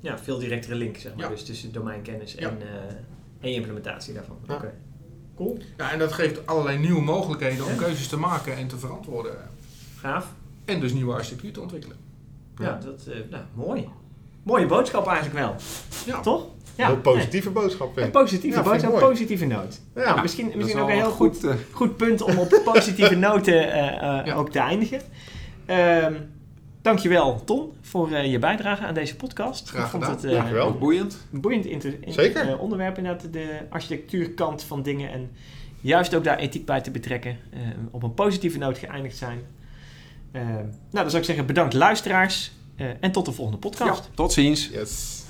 Ja, veel directere link zeg maar. Ja. Dus tussen domeinkennis en implementatie daarvan. Ja. Okay. Cool. Ja, en dat geeft allerlei nieuwe mogelijkheden om keuzes te maken en te verantwoorden. Gaaf. En dus nieuwe architectuur te ontwikkelen. Ja. Mooi. Mooie boodschap eigenlijk wel. Ja. Toch? Ja, een positieve boodschap vind ik. Een positieve boodschap, een positieve noot. Ja, nou, misschien ook een heel goed punt om op positieve noten ook te eindigen. Dankjewel Ton voor je bijdrage aan deze podcast. Graag gedaan. Ik vond het dankjewel. Boeiend onderwerp inderdaad. De architectuurkant van dingen en juist ook daar ethiek bij te betrekken. Op een positieve noot geëindigd zijn. Dan zou ik zeggen bedankt luisteraars en tot de volgende podcast. Ja, tot ziens. Yes.